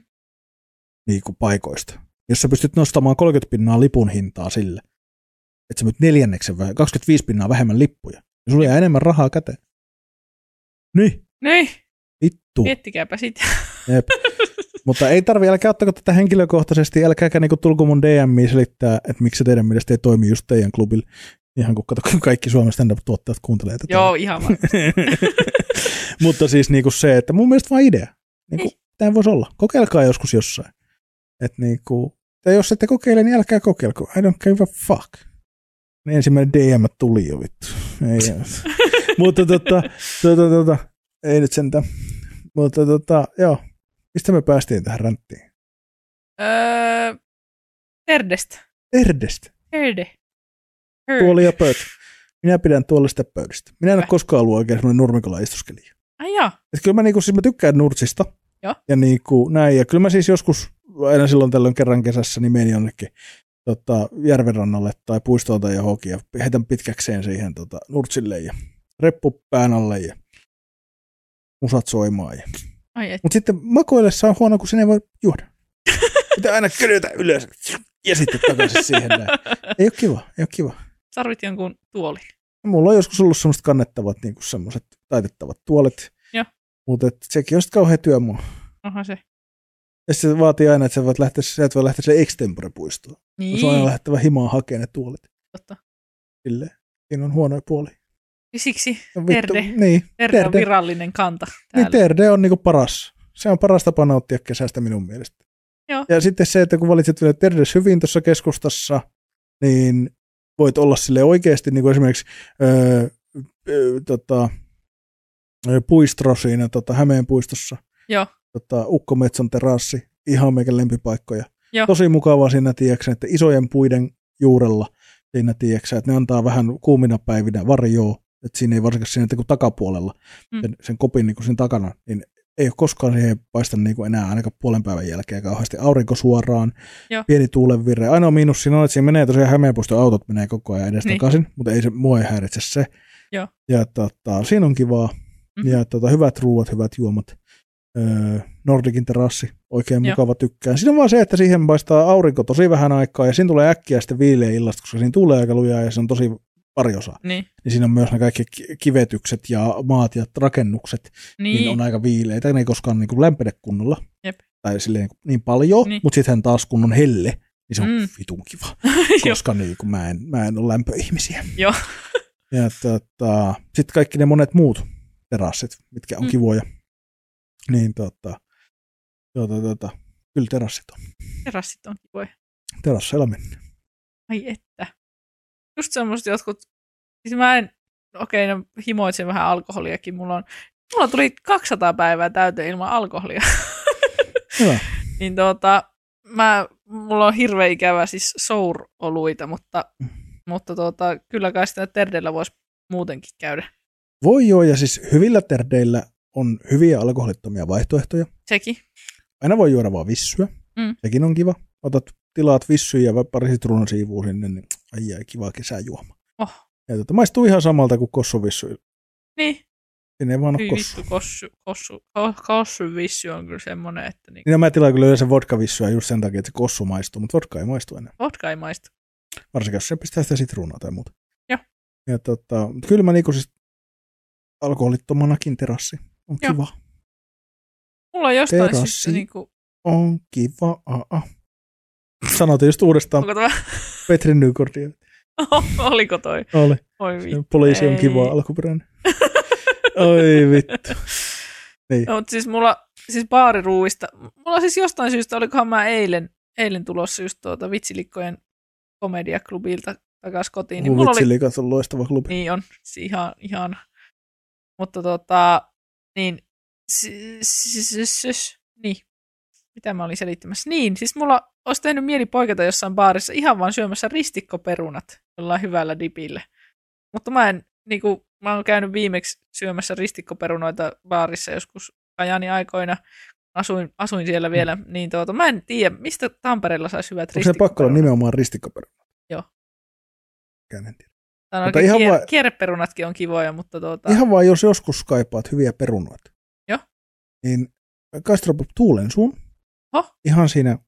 niin kuin paikoista. Jos sä pystyt nostamaan 30% lipun hintaa sille, että sä myyt 4% 25% vähemmän lippuja, niin sulla jää enemmän rahaa käteen. Niin. Vittu. Miettikääpä sitä. Jep. Mutta ei tarvitse, älkää ottako tätä henkilökohtaisesti, älkääkä niinku tulko mun DM:iin selittää, että miksi teidän mielestä ei toimi just teidän klubilla. Ihan kun kaikki Suomen stand-up-tuottajat kuuntelee tätä. Joo, ihan varmasti. Mutta siis niinku se, että mun mielestä vaan idea. Niinku, tämä voisi olla. Kokeilkaa joskus jossain. Et niinku, tai jos ette kokeile, niin älkää kokeilko. I don't give a fuck. Niin ensimmäinen DM tuli jo vittu. Ei, mutta ei nyt sentään. Mutta joo. Mistä me päästiin tähän ränttiin? Terdestä. Herde. Tuoli ja pöytä. Minä pidän tuolista pöydistä. Minä en ole koskaan ollut oikein semmoinen nurmikolla istuskelija. Kyllä mä, niinku, siis mä tykkään nurtsista. Joo. Ja niinku, näin. Ja kyllä mä siis joskus, aina silloin tällöin kerran kesässä, niin menin jonnekin järvenrannalle tai puistoon tai johonkin. Ja heitän pitkäkseen siihen nurtsille ja reppu pään alle ja musat soimaan ja... Mutta sitten makoillessa on huono, kun sinne ei voi juoda. Pitää aina kyljötä ylös ja sitten takaisin siihen näin. Ei ole kiva. Tarvit jonkun tuoli. Mulla on joskus ollut semmoiset kannettavat, niinku semmoiset taitettavat tuolit. Mutta sekin on sitten kauhean työmaa. Onhan se. Ja se vaatii aina, että sä et voi lähteä sille extempore-puistoon. Niin. Se on aina lähtevä himaan hakemaan ne tuolit. Totta. Silleen. Siinä on huonoja puolia. Siksi terde, niin, terde on virallinen kanta täällä. Niin, terde on niinku paras. Se on paras tapa nauttia kesästä minun mielestä. Joo. Ja sitten se, että kun valitset vielä terdes hyvin tuossa keskustassa, niin voit olla sille oikeasti niin kuin esimerkiksi puistro siinä Hämeen puistossa. Joo. Ukkometson terassi, ihan meikän lempipaikkoja. Joo. Tosi mukavaa siinä, tiedätkö, että isojen puiden juurella siinä, tiedätkö, että ne antaa vähän kuumina päivinä varjoa, että siinä ei varsinkaan siinä kun takapuolella, sen kopin niin kuin siinä takana, niin ei ole koskaan siihen paista niin kuin enää ainakaan puolen päivän jälkeen kauheasti aurinko suoraan, joo, pieni tuulenvirre. Ainoa miinus siinä on, että siinä menee tosiaan Hämeenpuiston autot menee koko ajan edestakaisin, niin, mutta ei se, mua ei häiritse se. Joo. Ja siinä on kivaa. Mm. Ja hyvät ruuat, hyvät juomat. Nordicin terassi, oikein mukava, tykkään. Siinä on vaan se, että siihen paistaa aurinko tosi vähän aikaa ja siinä tulee äkkiä sitten viileä illasta, koska siinä tulee aika lujaa ja se on tosi varjosaa. Niin siinä on myös ne kaikki kivetykset ja maat ja rakennukset, niin on aika viileitä. Ne ei koskaan niin kuin lämpene kunnolla, jep, tai silleen niin paljon, niin, mutta sitten taas kun on helle, niin se on vitun kiva, koska niin kuin mä en ole lämpöihmisiä. Joo. Ja sitten kaikki ne monet muut terassit, mitkä on kivoja. Niin kyllä terassit on. Terassit on kivoja. Terasseilla mennään. Ai että. Just semmoiset jotkut, siis mä en, no himoitsin vähän alkoholiakin, mulla tuli 200 päivää täyteen ilman alkoholia. Hyvä. Niin mulla on hirveän ikävä siis sour-oluita, mutta kyllä kai sitä terdeillä voisi muutenkin käydä. Voi joo, ja siis hyvillä terdeillä on hyviä alkoholittomia vaihtoehtoja. Sekin. Aina voi juoda vaan vissyä. Sekin on kiva. Tilaat vissyjä ja pari sitruunasiivua sinne, niin ai kiva kesäjuoma. Oh. Ja maistuu ihan samalta kuin kossuvissy. Niin. Sinne ei vaan ole kossu. Kossuvissy on kyllä semmoinen, että... Niin. Ja mä tilaan kyllä yleensä vodkavissyä just sen takia, että se kossu maistuu, mutta vodka ei maistu enää. Vodka ei maistu. Varsinkin, jos se pistää sitä sitruunaa tai muuta. Joo. Ja kyllä mä niinku siis alkoholittomanakin terassi. On kiva. Mulla on jostain syystä niinku... on kiva. Sanoit just uudestaan Petri Nykordia. Oliko toi? Oli. Oi vittu. Poliisi on kiva alkuperäinen. Oi vittu. Niin. No, mutta siis mulla, siis baariruuista, mulla siis jostain syystä, olikohan mä eilen tulossa just Vitsilikkojen komediaklubilta takaisin kotiin. Niin mulla Vitsilikas on loistava klubi. Niin on, ihan. Mutta niin, niin, mitä mä olin selittämässä? Niin, siis mulla olisi tehnyt mieli poikata jossain baarissa ihan vaan syömässä ristikkoperunat jollain hyvällä dipillä. Mutta mä oon käynyt viimeksi syömässä ristikkoperunoita baarissa joskus ajani aikoina, asuin siellä vielä, niin mä en tiedä, mistä Tampereella saisi hyvät ristikkoperunat. Onko se pakko olla nimenomaan ristikkoperunat? Joo. Kään en tiedä. Mutta ihan kierreperunatkin on kivoja, mutta ihan vaan jos joskus kaipaat hyviä perunoita. Joo. Niin Kastrop Tuulensuun. Ihan siinä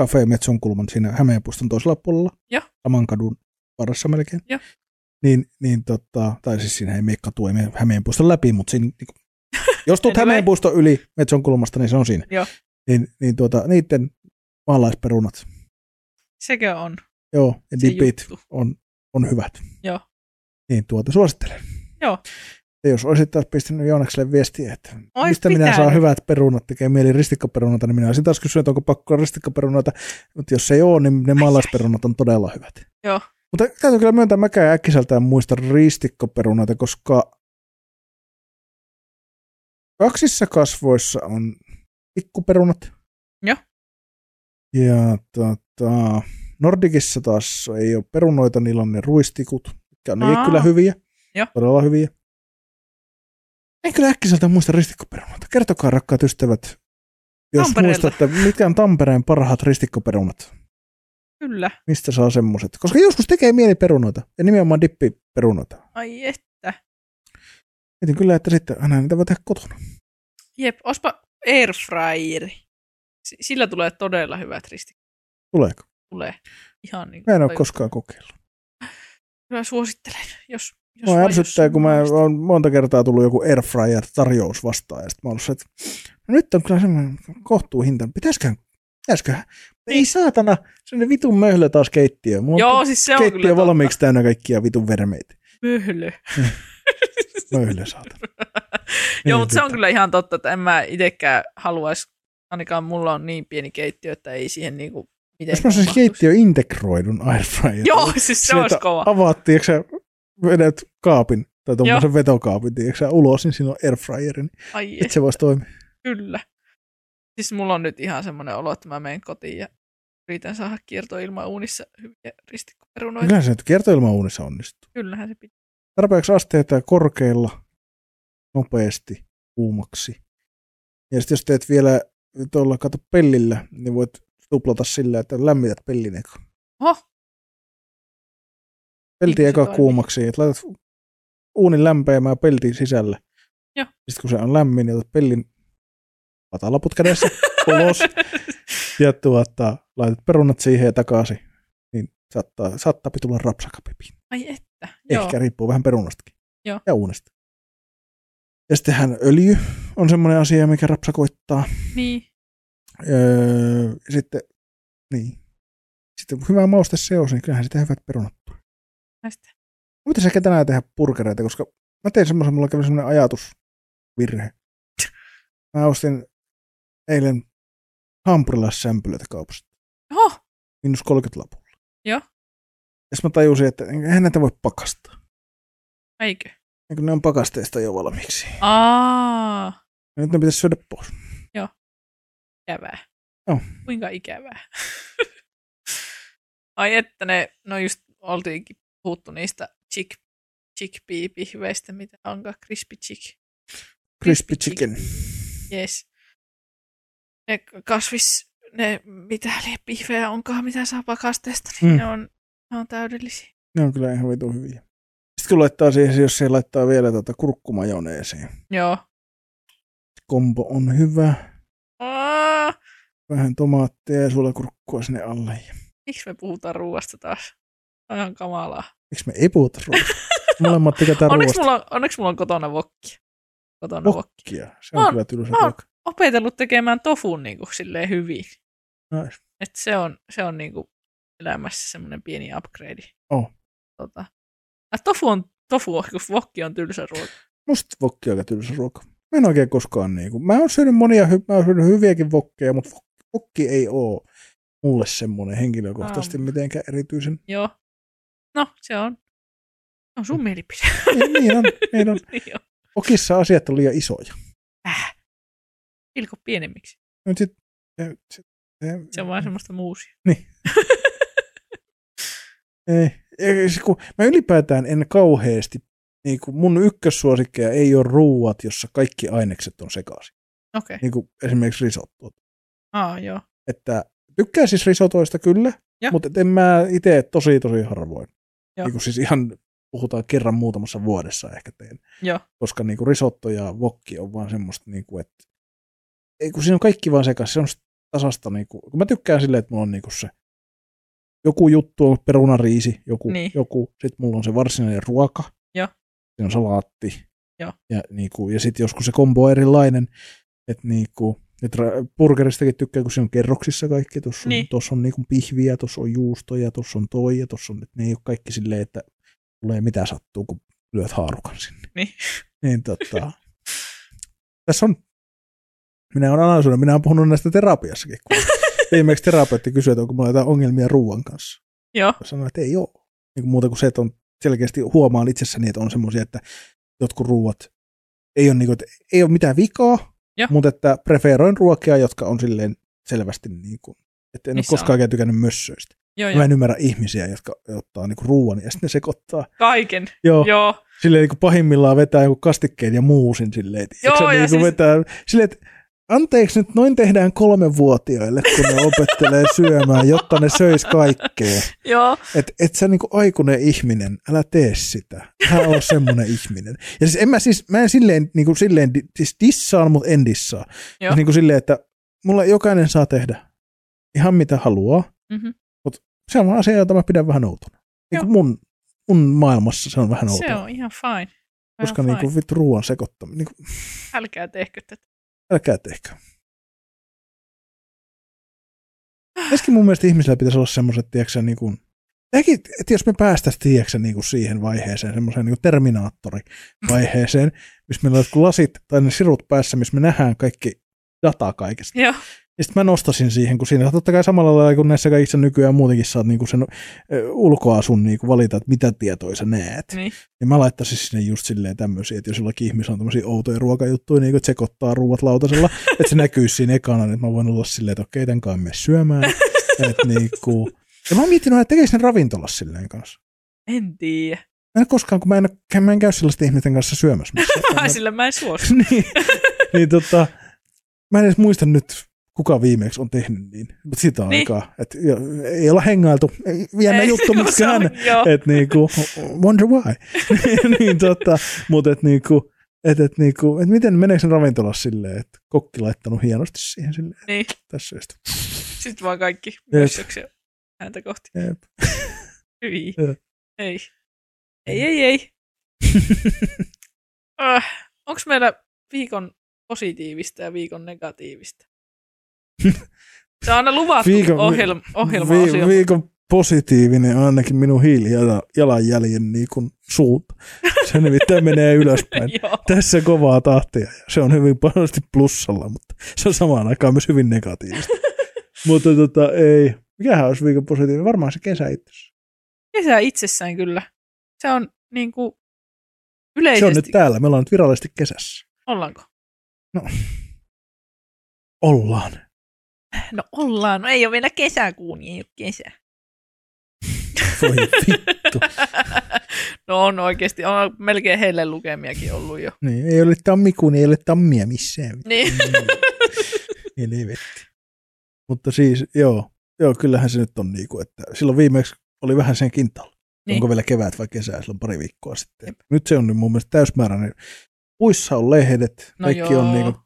Cafe Metson kulman siinä Hämeen puiston toisella puolella. Joo. Saman kadun varassa melkein. Joo. Niin tai siis siinä ei meikkatu, ei mene Hämeen puiston läpi, mutta siinä, jos tulet Hämeen puiston yli Metson kulmasta, niin se on siinä. Joo. Niin niiden maalaisperunat. Sekö on? Joo, ja se dipit juttu on hyvät. Joo. Niin suosittelen. Joo. Ja jos olisit taas pistänyt Joonakselle viestiä, että mistä minä saan hyvät perunat, tekee mieli ristikkoperunata, niin minä olisin taas kysynyt, että onko pakko ristikkoperunata, mutta jos ei ole, niin ne maalaisperunat on todella hyvät. Joo. Mutta täytyy kyllä myöntää, mäkään äkkiseltään muista ristikkoperunata, koska kaksissa kasvoissa on pikkuperunat. Joo. Ja Nordicissa taas ei ole perunoita, niillä on ne ruistikut, mitkä on kyllä hyviä, jo, todella hyviä. En kyllä äkkiseltä muista ristikkoperunoita. Kertokaa, rakkaat ystävät, jos muistatte, mitkä on Tampereen parhaat ristikkoperunat. Kyllä. Mistä saa semmoiset? Koska joskus tekee mieli perunoita ja nimenomaan dippiperunoita. Ai että. Mietin kyllä, että sitten aina niitä voi tehdä kotona. Jep, ospa airfryeri. Sillä tulee todella hyvät ristikkoperunoita. Tuleeko? Tulee. Ihan niin. Mä en ole koskaan kokeillut. Kyllä suosittelen, jos mä ärsyttää, kun mä oon monta kertaa tullut joku airfryer-tarjous vastaan, ja sitten mä oon ollut, että nyt on kyllä semmoinen kohtuuhinta. Pitäisköhän? Niin. Ei saatana, semmoinen vitun möhlö taas keittiö. Mulla on siis se keittiö on valmiiksi täynnä kaikkia vitun vermeitä. Myhly. Myhly saatana. Joo, mutta se on kyllä ihan totta, että en mä itsekään haluaisi, ainakaan mulla on niin pieni keittiö, että ei siihen niinku mitenkään. Jos mä olisin keittiö integroidun airfryer. Joo, siis se olisi kova. Avaat, tiiäksä, vedät kaapin tai tuommoisen vetokaapin, tiiäksä, ulos, niin siinä on airfryerin. Ai että se voisi toimia. Kyllä. Siis mulla on nyt ihan semmoinen olo, että mä menen kotiin ja yritän saada kiertoilmauunissa hyviä ristikkoperunoita. Kyllähän se nyt kiertoilmauunissa onnistuu. Kyllähän se pitää. Tarpeeksi asteita korkeilla, nopeasti, kuumaksi. Ja sitten jos teet vielä tuolla kato pellillä, niin voit tuplata sillä, että lämmität pellin eka. Oho! Pelti eka kuumaksi, että laitat uunin lämpeämään peltin sisälle. Joo. Sitten kun se on lämmin, niin otat pellin patalaput kädessä ulos ja laitat perunat siihen ja takaisin. Niin saattaa tulla rapsakapipiin. Ai että, joo. Ehkä riippuu vähän perunastakin. Joo. Ja uunesta. Ja sittenhän öljy on semmoinen asia, mikä rapsakoittaa. Niin. Sitten, niin. Sitten hyvä mauste seos, niin kyllähän sitä hyvät perunat tulee. Näistä. Miten ehkä tänään tehdä burgereita, koska mä tein semmoisen, mulla kävi semmoinen ajatusvirhe. Mä ostin eilen hampurilaissämpylöitä kaupasta. Oho. Minus 30 lapulla. Joo. Ja mä tajusin, että eihän näitä voi pakastaa. Eikö? Eikö ne on pakasteista jo valmiiksi. Aa. Ja nyt ne pitäisi syödä pois. Joo. Ikävää. Joo. Kuinka ikävää. Ai että no just oltiinkin puhuttu niistä chickpea-pihveistä, mitä onkaan crispy chick. Crispy chicken. Yes. Ne kasvis, ne mitä pihvejä onkaan, mitä saa pakasteesta, niin ne on täydellisiä. Ne on kyllä ihan vitu hyviä. Sitten kun laittaa siihen, jos se laittaa vielä kurkkumajoneesiin. Joo. Kombo on hyvä. Aa. Vähän tomaattia ja sulakurkkua sinne alle. Miksi me puhutaan ruuasta taas? Aivan kamalaa. Miksi me ei puhuta ruuasta? Molemmat tykätään ruuasta. Onneksi mulla on kotona vokkia. Se on kyllä tylsä. Mä oon opetellut tekemään tofun niin kuin silleen hyvin. Nois. Et se on niin kuin elämässä semmoinen pieni upgrade. Oh. Tofu on, kun vokki on tylsä ruoka. Musta vokki on aika tylsä ruoka. Mä en oikein koskaan niinku. Mä oon syönyt monia, mä oon syönyt hyviäkin vokkeja, mutta vokki ei oo mulle semmoinen henkilökohtaisesti mitenkään erityisen. Joo. No, se on sun mielipide. Niin on. Niin on. Okissa asiat on liian isoja. Pilko pienemmiksi. No, se on vaan semmoista muusia. Niin. Mä ylipäätään en kauheasti, niin mun ykkössuosikkeja ei ole ruuat, jossa kaikki ainekset on sekaisin. Okay. Niin kuin esimerkiksi risottoa. Joo. Että tykkää siis risotoista kyllä, ja. Mutta en mä itse tosi harvoin. Niin kuin siis ihan puhutaan kerran muutamassa vuodessa ehkä teen. Joo. Koska niin kuin risotto ja wokki on vaan semmoista, niin kuin, että kun siinä on kaikki vaan sekaisin, se on tasasta. Niin kuin, kun mä tykkään silleen, että mulla on niin kuin se joku juttu on perunariisi, joku. Sitten mulla on se varsinainen ruoka, siinä on salaatti, ja sitten joskus se kombo on erilainen, että niinku, et burgeristakin tykkää, kun siinä on kerroksissa kaikki, tuossa on, niinku pihviä, tuossa on juustoja, tuossa on toi, ja tuossa on, että ne ei ole kaikki silleen, että tulee mitä sattuu, kun lyöt haarukan sinne. Niin, tässä on, minä olen puhunut näistä terapiassakin, kun viimeksi terapeutti kysyi, että onko mulla jotain ongelmia ruuan kanssa. Joo. Sanoin, että ei ole. Niin kuin muuta kuin se, että on selkeästi huomaan itsessäni, että on semmoisia, että jotkut ruuat ei ole mitään vikaa, mutta että preferoin ruokia, jotka on silleen selvästi niin kuin, että en ole koskaan tykännyt mössöistä. Mä en ymmärrä ihmisiä, jotka ottaa niinku ruuan ja sitten ne sekoittaa. Kaiken. Joo. Silleen niin pahimmillaan vetää joku kastikkeen ja muusin silleen. Joo, ja siis vetää silleen, että anteeksi, nyt noin tehdään 3-vuotiaille, kun ne opettelee syömään, jotta ne söis kaikkea. Joo. Et sä niinku aikuinen ihminen, älä tee sitä. Hän on semmoinen ihminen. Ja siis mä en silleen siis dissaan, mutta en dissaa. Joo. Niinku silleen, että mulla jokainen saa tehdä ihan mitä haluaa, mutta se on asia, jota mä pidän vähän outona. Niin kuin mun maailmassa se on vähän outona. Se on ihan fine. Koska niinku vittu ruoan sekoittaminen. Niinku. Älkää tehkö tätä. Älkää tehkää. Myöskin mun mielestä ihmisillä pitäisi olla semmoiset, tiedätkö, niin kuin Mäkin, että jos me päästäisiin niinku siihen vaiheeseen, semmoiseen niinku Terminaattori-vaiheeseen, missä meillä on jotkut lasit tai ne sirut päässä, missä me nähdään kaikki dataa kaikesta. Joo. Ja sitten mä nostasin siihen, kun siinä totta kai samalla lailla kuin näissä kaikissa nykyään muutenkin saat niinku sen ulkoasun niinku valita, että mitä tietoja sä näet. Niin. Ja mä laittaisin sinne just silleen tämmöisiä, että jos jollakin ihmisellä on tämmöisiä outoja ruokajuttuja, niin kuin tsekottaa ruuat lautasella, että se näkyisi siinä ekana, niin mä voin olla silleen, että okei, tämän kai mene syömään. Että niinku... Ja mä oon miettinyt, että tekeisin sen ravintolassa silleen kanssa. En tiedä. Mä en koskaan, kun mä en käy sellaisten ihmisten kanssa syömässä. Sillä mä en suostu. Mä en edes muista nyt, kuka viimeksi on tehnyt niin, mutta sitä on niin. Aikaa. Et, ei olla hengailtu, jännä juttu mitkään. Että niinku, wonder why. Mutta et miten meneekö sen ravintolassa silleen, että kokki laittanut hienosti siihen silleen. Niin. Tässä syystä. Sitten vaan kaikki myöstöksiä ääntä kohti. Hyi. Ei. Ei. Onko meillä viikon positiivista ja viikon negatiivista? Se on aina luvattu ohjelma-osio. Viikon positiivinen on ainakin minun hiilijalanjäljen niin kuin suunta. Se nimittäin menee ylöspäin. Tässä kovaa tahtia. Se on hyvin pahasti plussalla, mutta se on samaan aikaan myös hyvin negatiivista. Mutta ei. Mikähän olisi viikon positiivinen? Varmaan se kesä itsessään. Kesä itsessään kyllä. Se on niin kuin yleisesti. Se on nyt täällä. Me ollaan nyt virallisesti kesässä. Ollaanko? No. Ollaan. No ei ole vielä kesäkuun, niin ei ole kesä. Voi vittu. No on oikeasti. On melkein heille lukemiakin ollut jo. Niin, ei ole tammikuun, ei ole tammia missään. Niin. Helvetti. Mutta siis, joo, kyllähän se nyt on niin kuin, että silloin viimeksi oli vähän sen kintaalla. Niin. Onko vielä kevät vai kesää, silloin pari viikkoa sitten. Jep. Nyt se on nyt mun mielestä täysmääräinen. Puissa on lehdet, no kaikki joo. On niin kuin,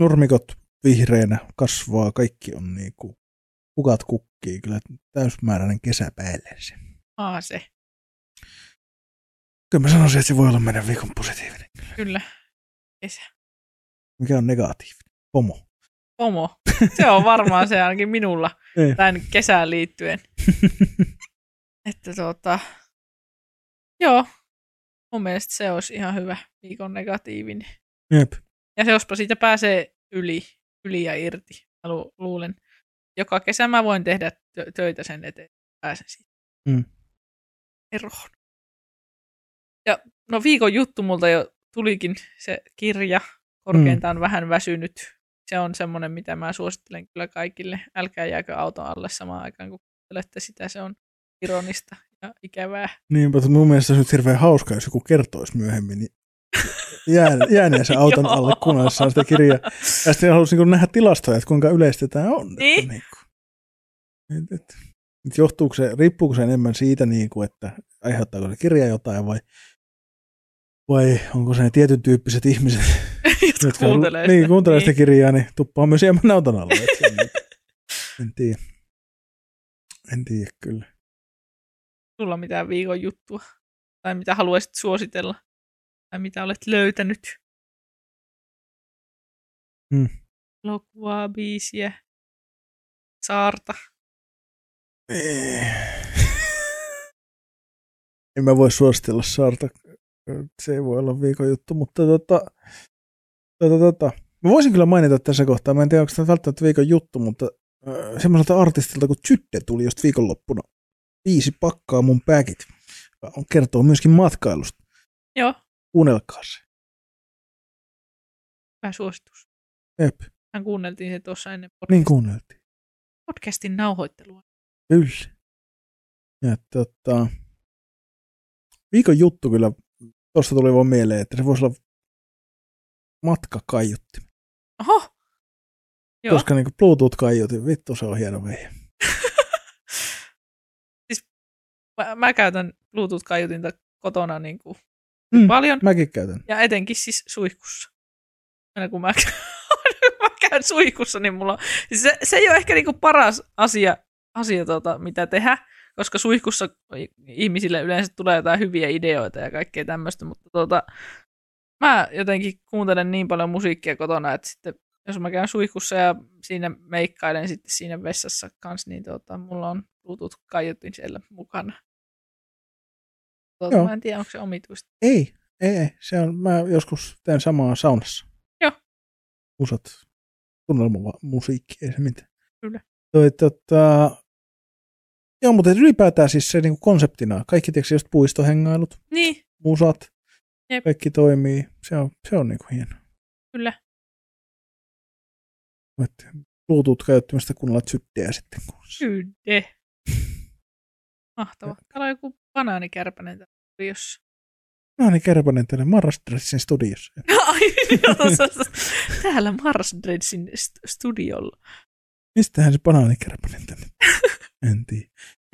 nurmikot vihreänä kasvaa, kaikki on niin kuin, kukat kukkii, kyllä täysmääräinen kesä päälle se. Se. Kyllä mä sanoisin, että se voi olla meidän viikon positiivinen. Kyllä, kesä. Mikä on negatiivinen? FOMO. Se on varmaan se ainakin minulla tämän kesään liittyen. Että joo, mun mielestä se olisi ihan hyvä viikon negatiivinen. Jep. Ja se jospa siitä pääsee yli ja irti. Mä luulen, joka kesä mä voin tehdä töitä sen eteen, pääsen siitä eroon. Ja no viikon juttu multa jo tulikin se kirja, korkeintaan vähän väsynyt. Se on semmoinen, mitä mä suosittelen kyllä kaikille. Älkää jääkö auton alle samaan aikaan, kun kuuntelette sitä. Se on ironista ja ikävää. Niinpä, että mun mielestä se on nyt hirveän hauska, jos joku kertoisi myöhemmin. Niin jääneensä auton alle, kunnes saa sitä kirjaa. Ja sitten haluaisin niin nähdä tilastoja, että kuinka yleistä tämä on. Niin. Riippuuko se enemmän siitä, niin kuin, että aiheuttaako se kirja jotain vai onko se ne tietyn tyyppiset ihmiset, jotka kuuntelee sitä kirjaa, niin tuppaa myös jäämään auton alle. En tiedä kyllä. Sulla on mitään viikon juttua? Tai mitä haluaisit suositella? Tai mitä olet löytänyt? Elokuvaa, biisiä, saarta. En mä voi suositella saarta. Se ei voi olla viikon juttu, mutta mä voisin kyllä mainita tässä kohtaa. Mä en tiedä, onko tämä välttämättä viikon juttu, mutta semmoiselta artistilta kuin Tsytte tuli just viikonloppuna. 5 pakkaa mun päkit. Kertoo myöskin matkailusta. Joo. Kuunnelkaa se. Hyvä suositus. Jep. Hän kuunneltiin se tuossa ennen podcastia. Niin kuunneltiin. Podcastin nauhoittelua. Kyllä. Ja viikon juttu kyllä, tuosta tuli vaan mieleen, että se voisi olla matkakaiutti. Oho. Joo. Koska niin kuin Bluetooth-kaiutin, vittu se on hieno vehje. Siis mä käytän Bluetooth-kaiutinta kotona niin kuin paljon. Mäkin käytän. Ja etenkin siis suihkussa. Aina kun mä käyn suihkussa, niin mulla on... Se ei ole ehkä niinku paras asia, mitä tehdä, koska suihkussa ihmisille yleensä tulee jotain hyviä ideoita ja kaikkea tämmöistä, mutta mä jotenkin kuuntelen niin paljon musiikkia kotona, että sitten jos mä käyn suihkussa ja siinä meikkailen sitten siinä vessassa kanssa, niin mulla on tutut kaiutin siellä mukana. Mä en tiedä, onko se omituista. Ei. Se on, mä joskus teen samaa saunassa. Joo. Musat. Tunnelma musiikki, ei se mitään. Kyllä. Joo, mutta ylipäätään siis se niinku konseptina. Kaikki tiedätkö just puistohengailut, musat, jep. Kaikki toimii. Se on niinku hieno. Kyllä. Bluetooth-käyttämistä kunnolla Tsytteä sitten. Tsytte. Mahtava. Täällä on joku banaanikärpänen täällä studiossa. Banaanikärpänen täällä Marras Dreadsin studiossa. Täällä Marras Dreadsin studiolla. Mistähän se banaanikärpänen tänne? En tiedä.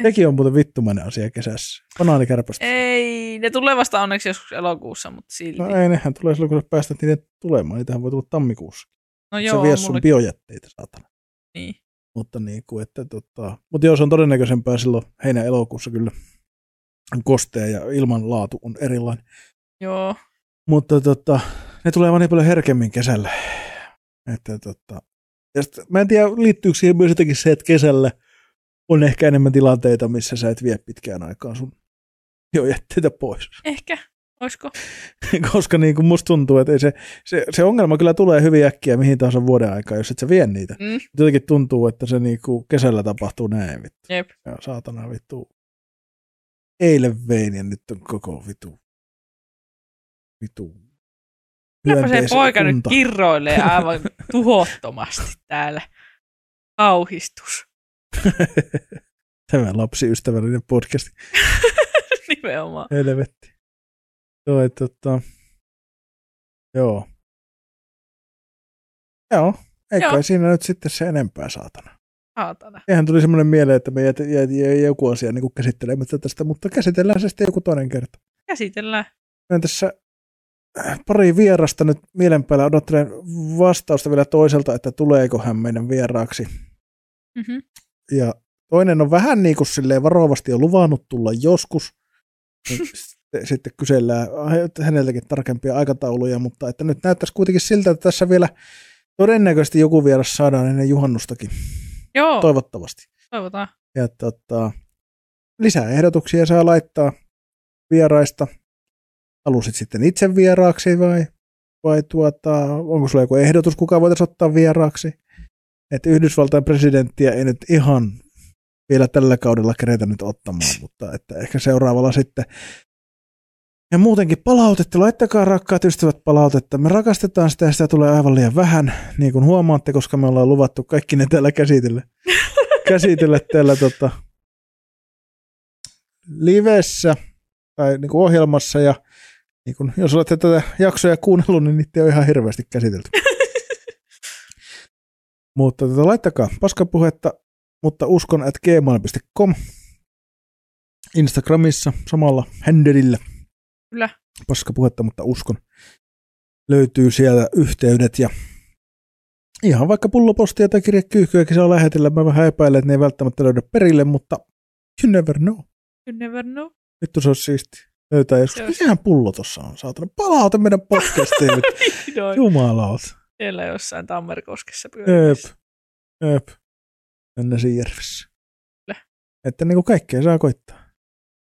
Sekin on muuten vittumainen asia kesässä. Banaanikärpästä. Ei, ne tulee vasta onneksi joskus elokuussa, mutta silti. No ei, nehän tulee silloin, kun päästät niiden tulemaan. Niitähän voi tulla tammikuussa. No joo, se vie sun biojätteitä, saatana. Niin. Mutta niinku, että Mutta joo, se on todennäköisempää silloin heinä-elokuussa kyllä. Kostea ja ilmanlaatu on erilainen. Joo. Mutta ne tulee vaan niin paljon herkemmin kesällä. Että Ja sit, mä en tiedä, liittyykö siihen myös jotenkin se, että kesällä on ehkä enemmän tilanteita, missä sä et vie pitkään aikaan sun biojätteitä pois. Ehkä. Oisko? Koska niin kuin musta tuntuu, että ei se ongelma kyllä tulee hyvin äkkiä mihin tahansa vuoden aikaan, jos et sä vie niitä. Mm. Jotenkin tuntuu, että se niin kuin kesällä tapahtuu näin vittu. Jep. Ja saatana vittu. Eilen vein ja nyt on koko vittu. Kylläpä se poika kunta. Nyt kirroilee aivan tuhottomasti täällä. Kauhistus. Tämä lapsiystävällinen podcast. Nimenomaan. Helvetti. Joo, joo. Joo, eikä siinä nyt sitten se enempää saatana. Eihän tuli semmoinen mieleen, että me jäi joku asia niin käsittelemättä tästä, mutta käsitellään se sitten joku toinen kerta. Käsitellään. Mä tässä pari vierasta nyt mielen päällä odottelen vastausta vielä toiselta, että tuleeko hän meidän vieraaksi. Mm-hmm. Ja toinen on vähän niin kuin silleen varovasti on luvannut tulla joskus. Sitten kysellään häneltäkin tarkempia aikatauluja, mutta että nyt näyttäisi kuitenkin siltä, että tässä vielä todennäköisesti joku vieras saadaan ennen juhannustakin. Joo. Toivottavasti. Toivotaan. Ja lisää ehdotuksia saa laittaa vieraista. Halusit sitten itse vieraaksi vai onko sulla joku ehdotus, kuka voitaisiin ottaa vieraaksi? Että Yhdysvaltain presidenttiä ei nyt ihan vielä tällä kaudella keretä nyt ottamaan, mutta että ehkä seuraavalla sitten. Ja muutenkin palautetta, laittakaa rakkaat ystävät palautetta. Me rakastetaan sitä ja sitä tulee aivan liian vähän, niin kuin huomaatte, koska me ollaan luvattu kaikki ne täällä käsitellä täällä livessä tai niin kuin ohjelmassa. Ja niin kuin, jos olette tätä jaksoja kuunnellut, niin niitä ei ole ihan hirveästi käsitelty. Mutta laittakaa paskapuhetta, mutta uskon, että gmail.com Instagramissa samalla handleillä. Kyllä. Paskapuhetta, mutta uskon. Löytyy siellä yhteydet ja ihan vaikka pullopostia tai kirjekyyhkyäkin saa lähetellä. Mä vähän epäilen, että ne ei välttämättä löydä perille, mutta you never know. You never know. Vittu se olisi siistiä. Löytää joskus. Mikähän pullo tossa on, saatana? Palauta meidän podcastiin nyt. Jumalaut. Siellä jossain Tammerkoskessa pyörissä. Ööp. Näsinjärvissä. Kyllä. Että niin kuin kaikkea saa koittaa.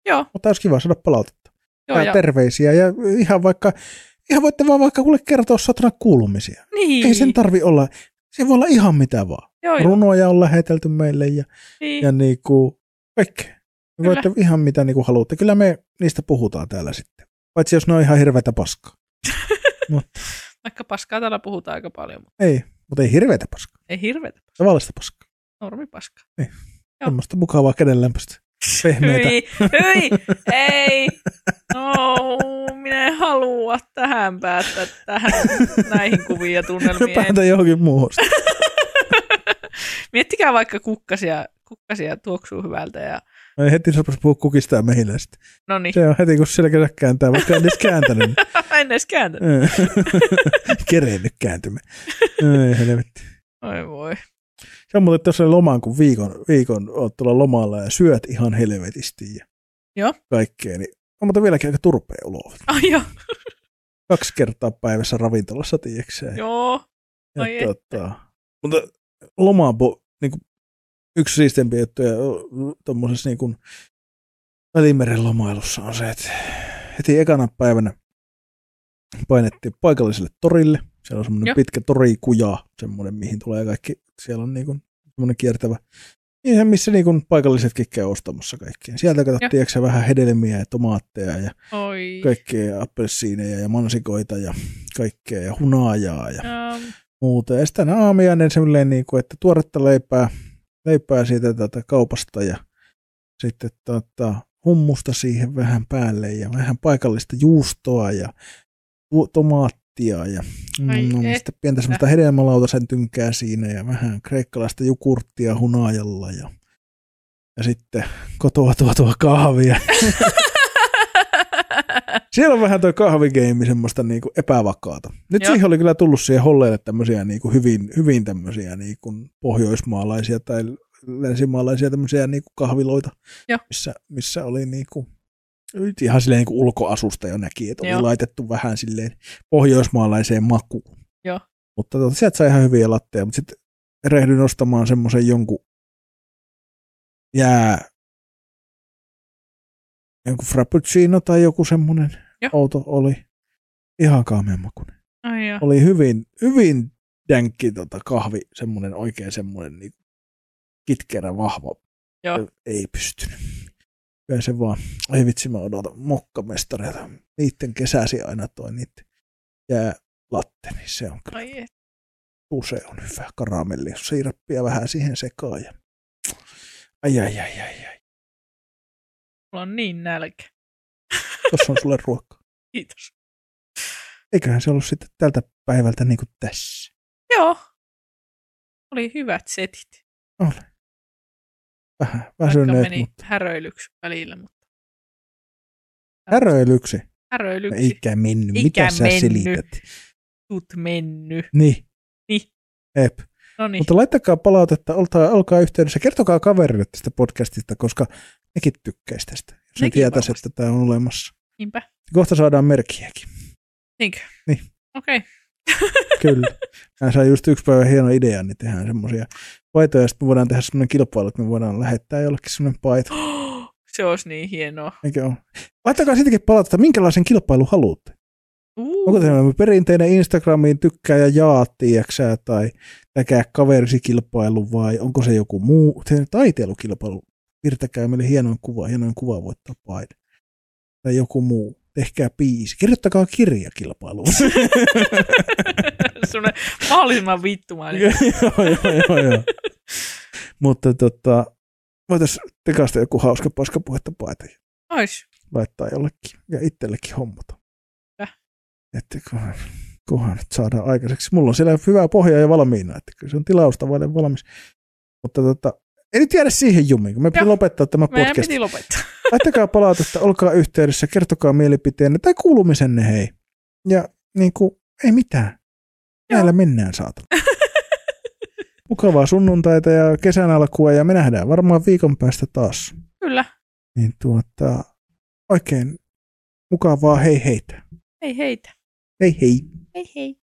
Joo. Mutta olisi kiva saada palautetta. Joo, ja terveisiä ja ihan voitte vaan vaikka kuule kertoa satana kuulumisia. Niin. Ei sen tarvi olla, se voi olla ihan mitä vaan. Joo, runoja on lähetelty meille ja, niin. Ja niinku kaikkea. Voitte ihan mitä niinku haluatte. Kyllä me niistä puhutaan täällä sitten. Paitsi jos ne on ihan hirveätä paskaa. Vaikka paskaa täällä puhutaan aika paljon. Mutta. Ei, mutta ei hirveätä paskaa. Ei hirveätä paskaa. Tavallista paskaa. Normi paskaa. Niin. Tämmöistä mukavaa kädenlämpöstä. Pehmeitä. Hyi, ei. No, minä en halua tähän päästä näihin kuvia tunnelmiin. Päätä johonkin muuhun. Miettikää vaikka kukkasia tuoksuu hyvältä. Ja... No, heti sopisi puhua kukista ja mehiläistä. No niin. Se on heti, kun selkänsä kääntää, vaikka en edes kääntänyt. En edes kääntänyt. Kerennyt kääntymään. Ei helvetti. Oi voi. Se on muuten tuossa lomaan, kun viikon oot tuolla lomalla ja syöt ihan helvetisti ja kaikkea, niin on muuten vieläkin aika turpeen olovat. Ai joo. 2 kertaa päivässä ravintolassa, tiiäksä. Joo. Ai mutta loma on niin yksi siistempi juttu tuommoisessa niin kuin Välimeren lomailussa on se, että heti ekana päivänä painettiin paikalliselle torille. Siellä on semmoinen pitkä torikuja, semmoinen mihin tulee kaikki. Siellä on niin kuin semmoinen kiertävä. Ihan missä niin kuin paikallisetkin käy ostamassa kaikkea. Sieltä katsottiin vähän hedelmiä ja tomaatteja ja kaikkea appelsiineja ja mansikoita ja kaikkea ja hunajaa ja muuta. Ja sitten aamiainen semmoinen, niin kuin, että tuoretta leipää siitä tätä kaupasta ja sitten hummusta siihen vähän päälle ja vähän paikallista juustoa ja tomaattia ja sitten pientä semmoista hedelmälautasen tynkää siinä ja vähän kreikkalaista jukurttia hunajalla ja sitten kotoa tuotua kahvia. Siellä on vähän toi kahvigeimi semmoista niinku epävakaata. Nyt siihen oli kyllä tullut siihen holleille tämmöisiä niinku hyvin tämmöisiä niinku pohjoismaalaisia tai länsimaalaisia tämmöisiä niinku kahviloita, missä oli niinku ihan silleen niinku ulkoasusta jo näki, että oli laitettu vähän silleen pohjoismaalaiseen makuun. Joo. Mutta sieltä sai ihan hyviä latteja, mutta sitten erehdyin ostamaan semmoisen jonkun joku frappuccino tai joku semmoinen outo oli. Ihan kaameen makuinen. Oli hyvin dänkki kahvi, semmoinen oikein semmoinen niin kitkerä, vahva. Ei pystynyt. Kyllä se vaan, ei vitsi, mä odotan mokkamestareita. Niitten kesäsi aina toi niitten jäälatte, niin se on kyllä. Usein on hyvä karamelli, siirappia vähän siihen sekaan. Ja... Ai. Mulla on niin nälkä. Tuossa on sulle ruokaa. Kiitos. Eiköhän se ollut sitten tältä päivältä niin kuin tässä. Joo. Oli hyvät setit. Oli. Vähän väsyneet, meni mutta... häröilyksi välillä, mutta... Häröilyksi? Häröilyksi. No, eikä mennyt. Mitä sä selität? Tut mennyt. Niin. Eep. Noniin. Mutta laittakaa palautetta, olkaa yhteydessä. Kertokaa kaverille tästä podcastista, koska nekin tykkäisi tästä. Jos ne tietäisi, että tämä on olemassa. Niinpä. Kohta saadaan merkkiäkin. Niinkö? Niin. Okei. Kyllä. Mä sain just yksi päivä hieno idea, niin tehdään semmoisia paitoja. Sitten me voidaan tehdä semmoinen kilpailu, että me voidaan lähettää jollekin semmoinen paito. Se olisi niin hienoa. Eikö ole? Laittakaa siitäkin palautetta, minkälaisen kilpailu haluatte. Onko tämmöinen perinteinen Instagramiin tykkää ja jaa, tiiäksää, tai täkää kaverisi kilpailu, vai onko se joku muu taiteilukilpailu? Piirtäkää meille hienoin kuva voittaa paine. Tai joku muu. Tehkää biisi. Kirjoittakaa kirjakilpailuun. Sellainen mahdollisimman vittumainen. Joo. Mutta voitaisiin tekaista joku hauska paskapuhetta paita. Ois. Laittaa jollekin ja itsellekin hommata. Että kunhan nyt saadaan aikaiseksi. Mulla on siellä hyvää pohjaa ja valmiina, että kyllä se on tilausta vaille valmis. Mutta ei nyt jäädä siihen jumiin, kun me piti lopettaa tämä podcast. Meidän piti lopettaa. Laittakaa palautetta, olkaa yhteydessä, kertokaa mielipiteenne tai kuulumisenne, hei. Ja niin kuin, ei mitään. Näillä mennään, saatana. Mukavaa sunnuntaita ja kesän alkua ja me nähdään varmaan viikon päästä taas. Kyllä. Niin oikein mukavaa hei heitä. Hei heitä. Hei hei. Hei hei.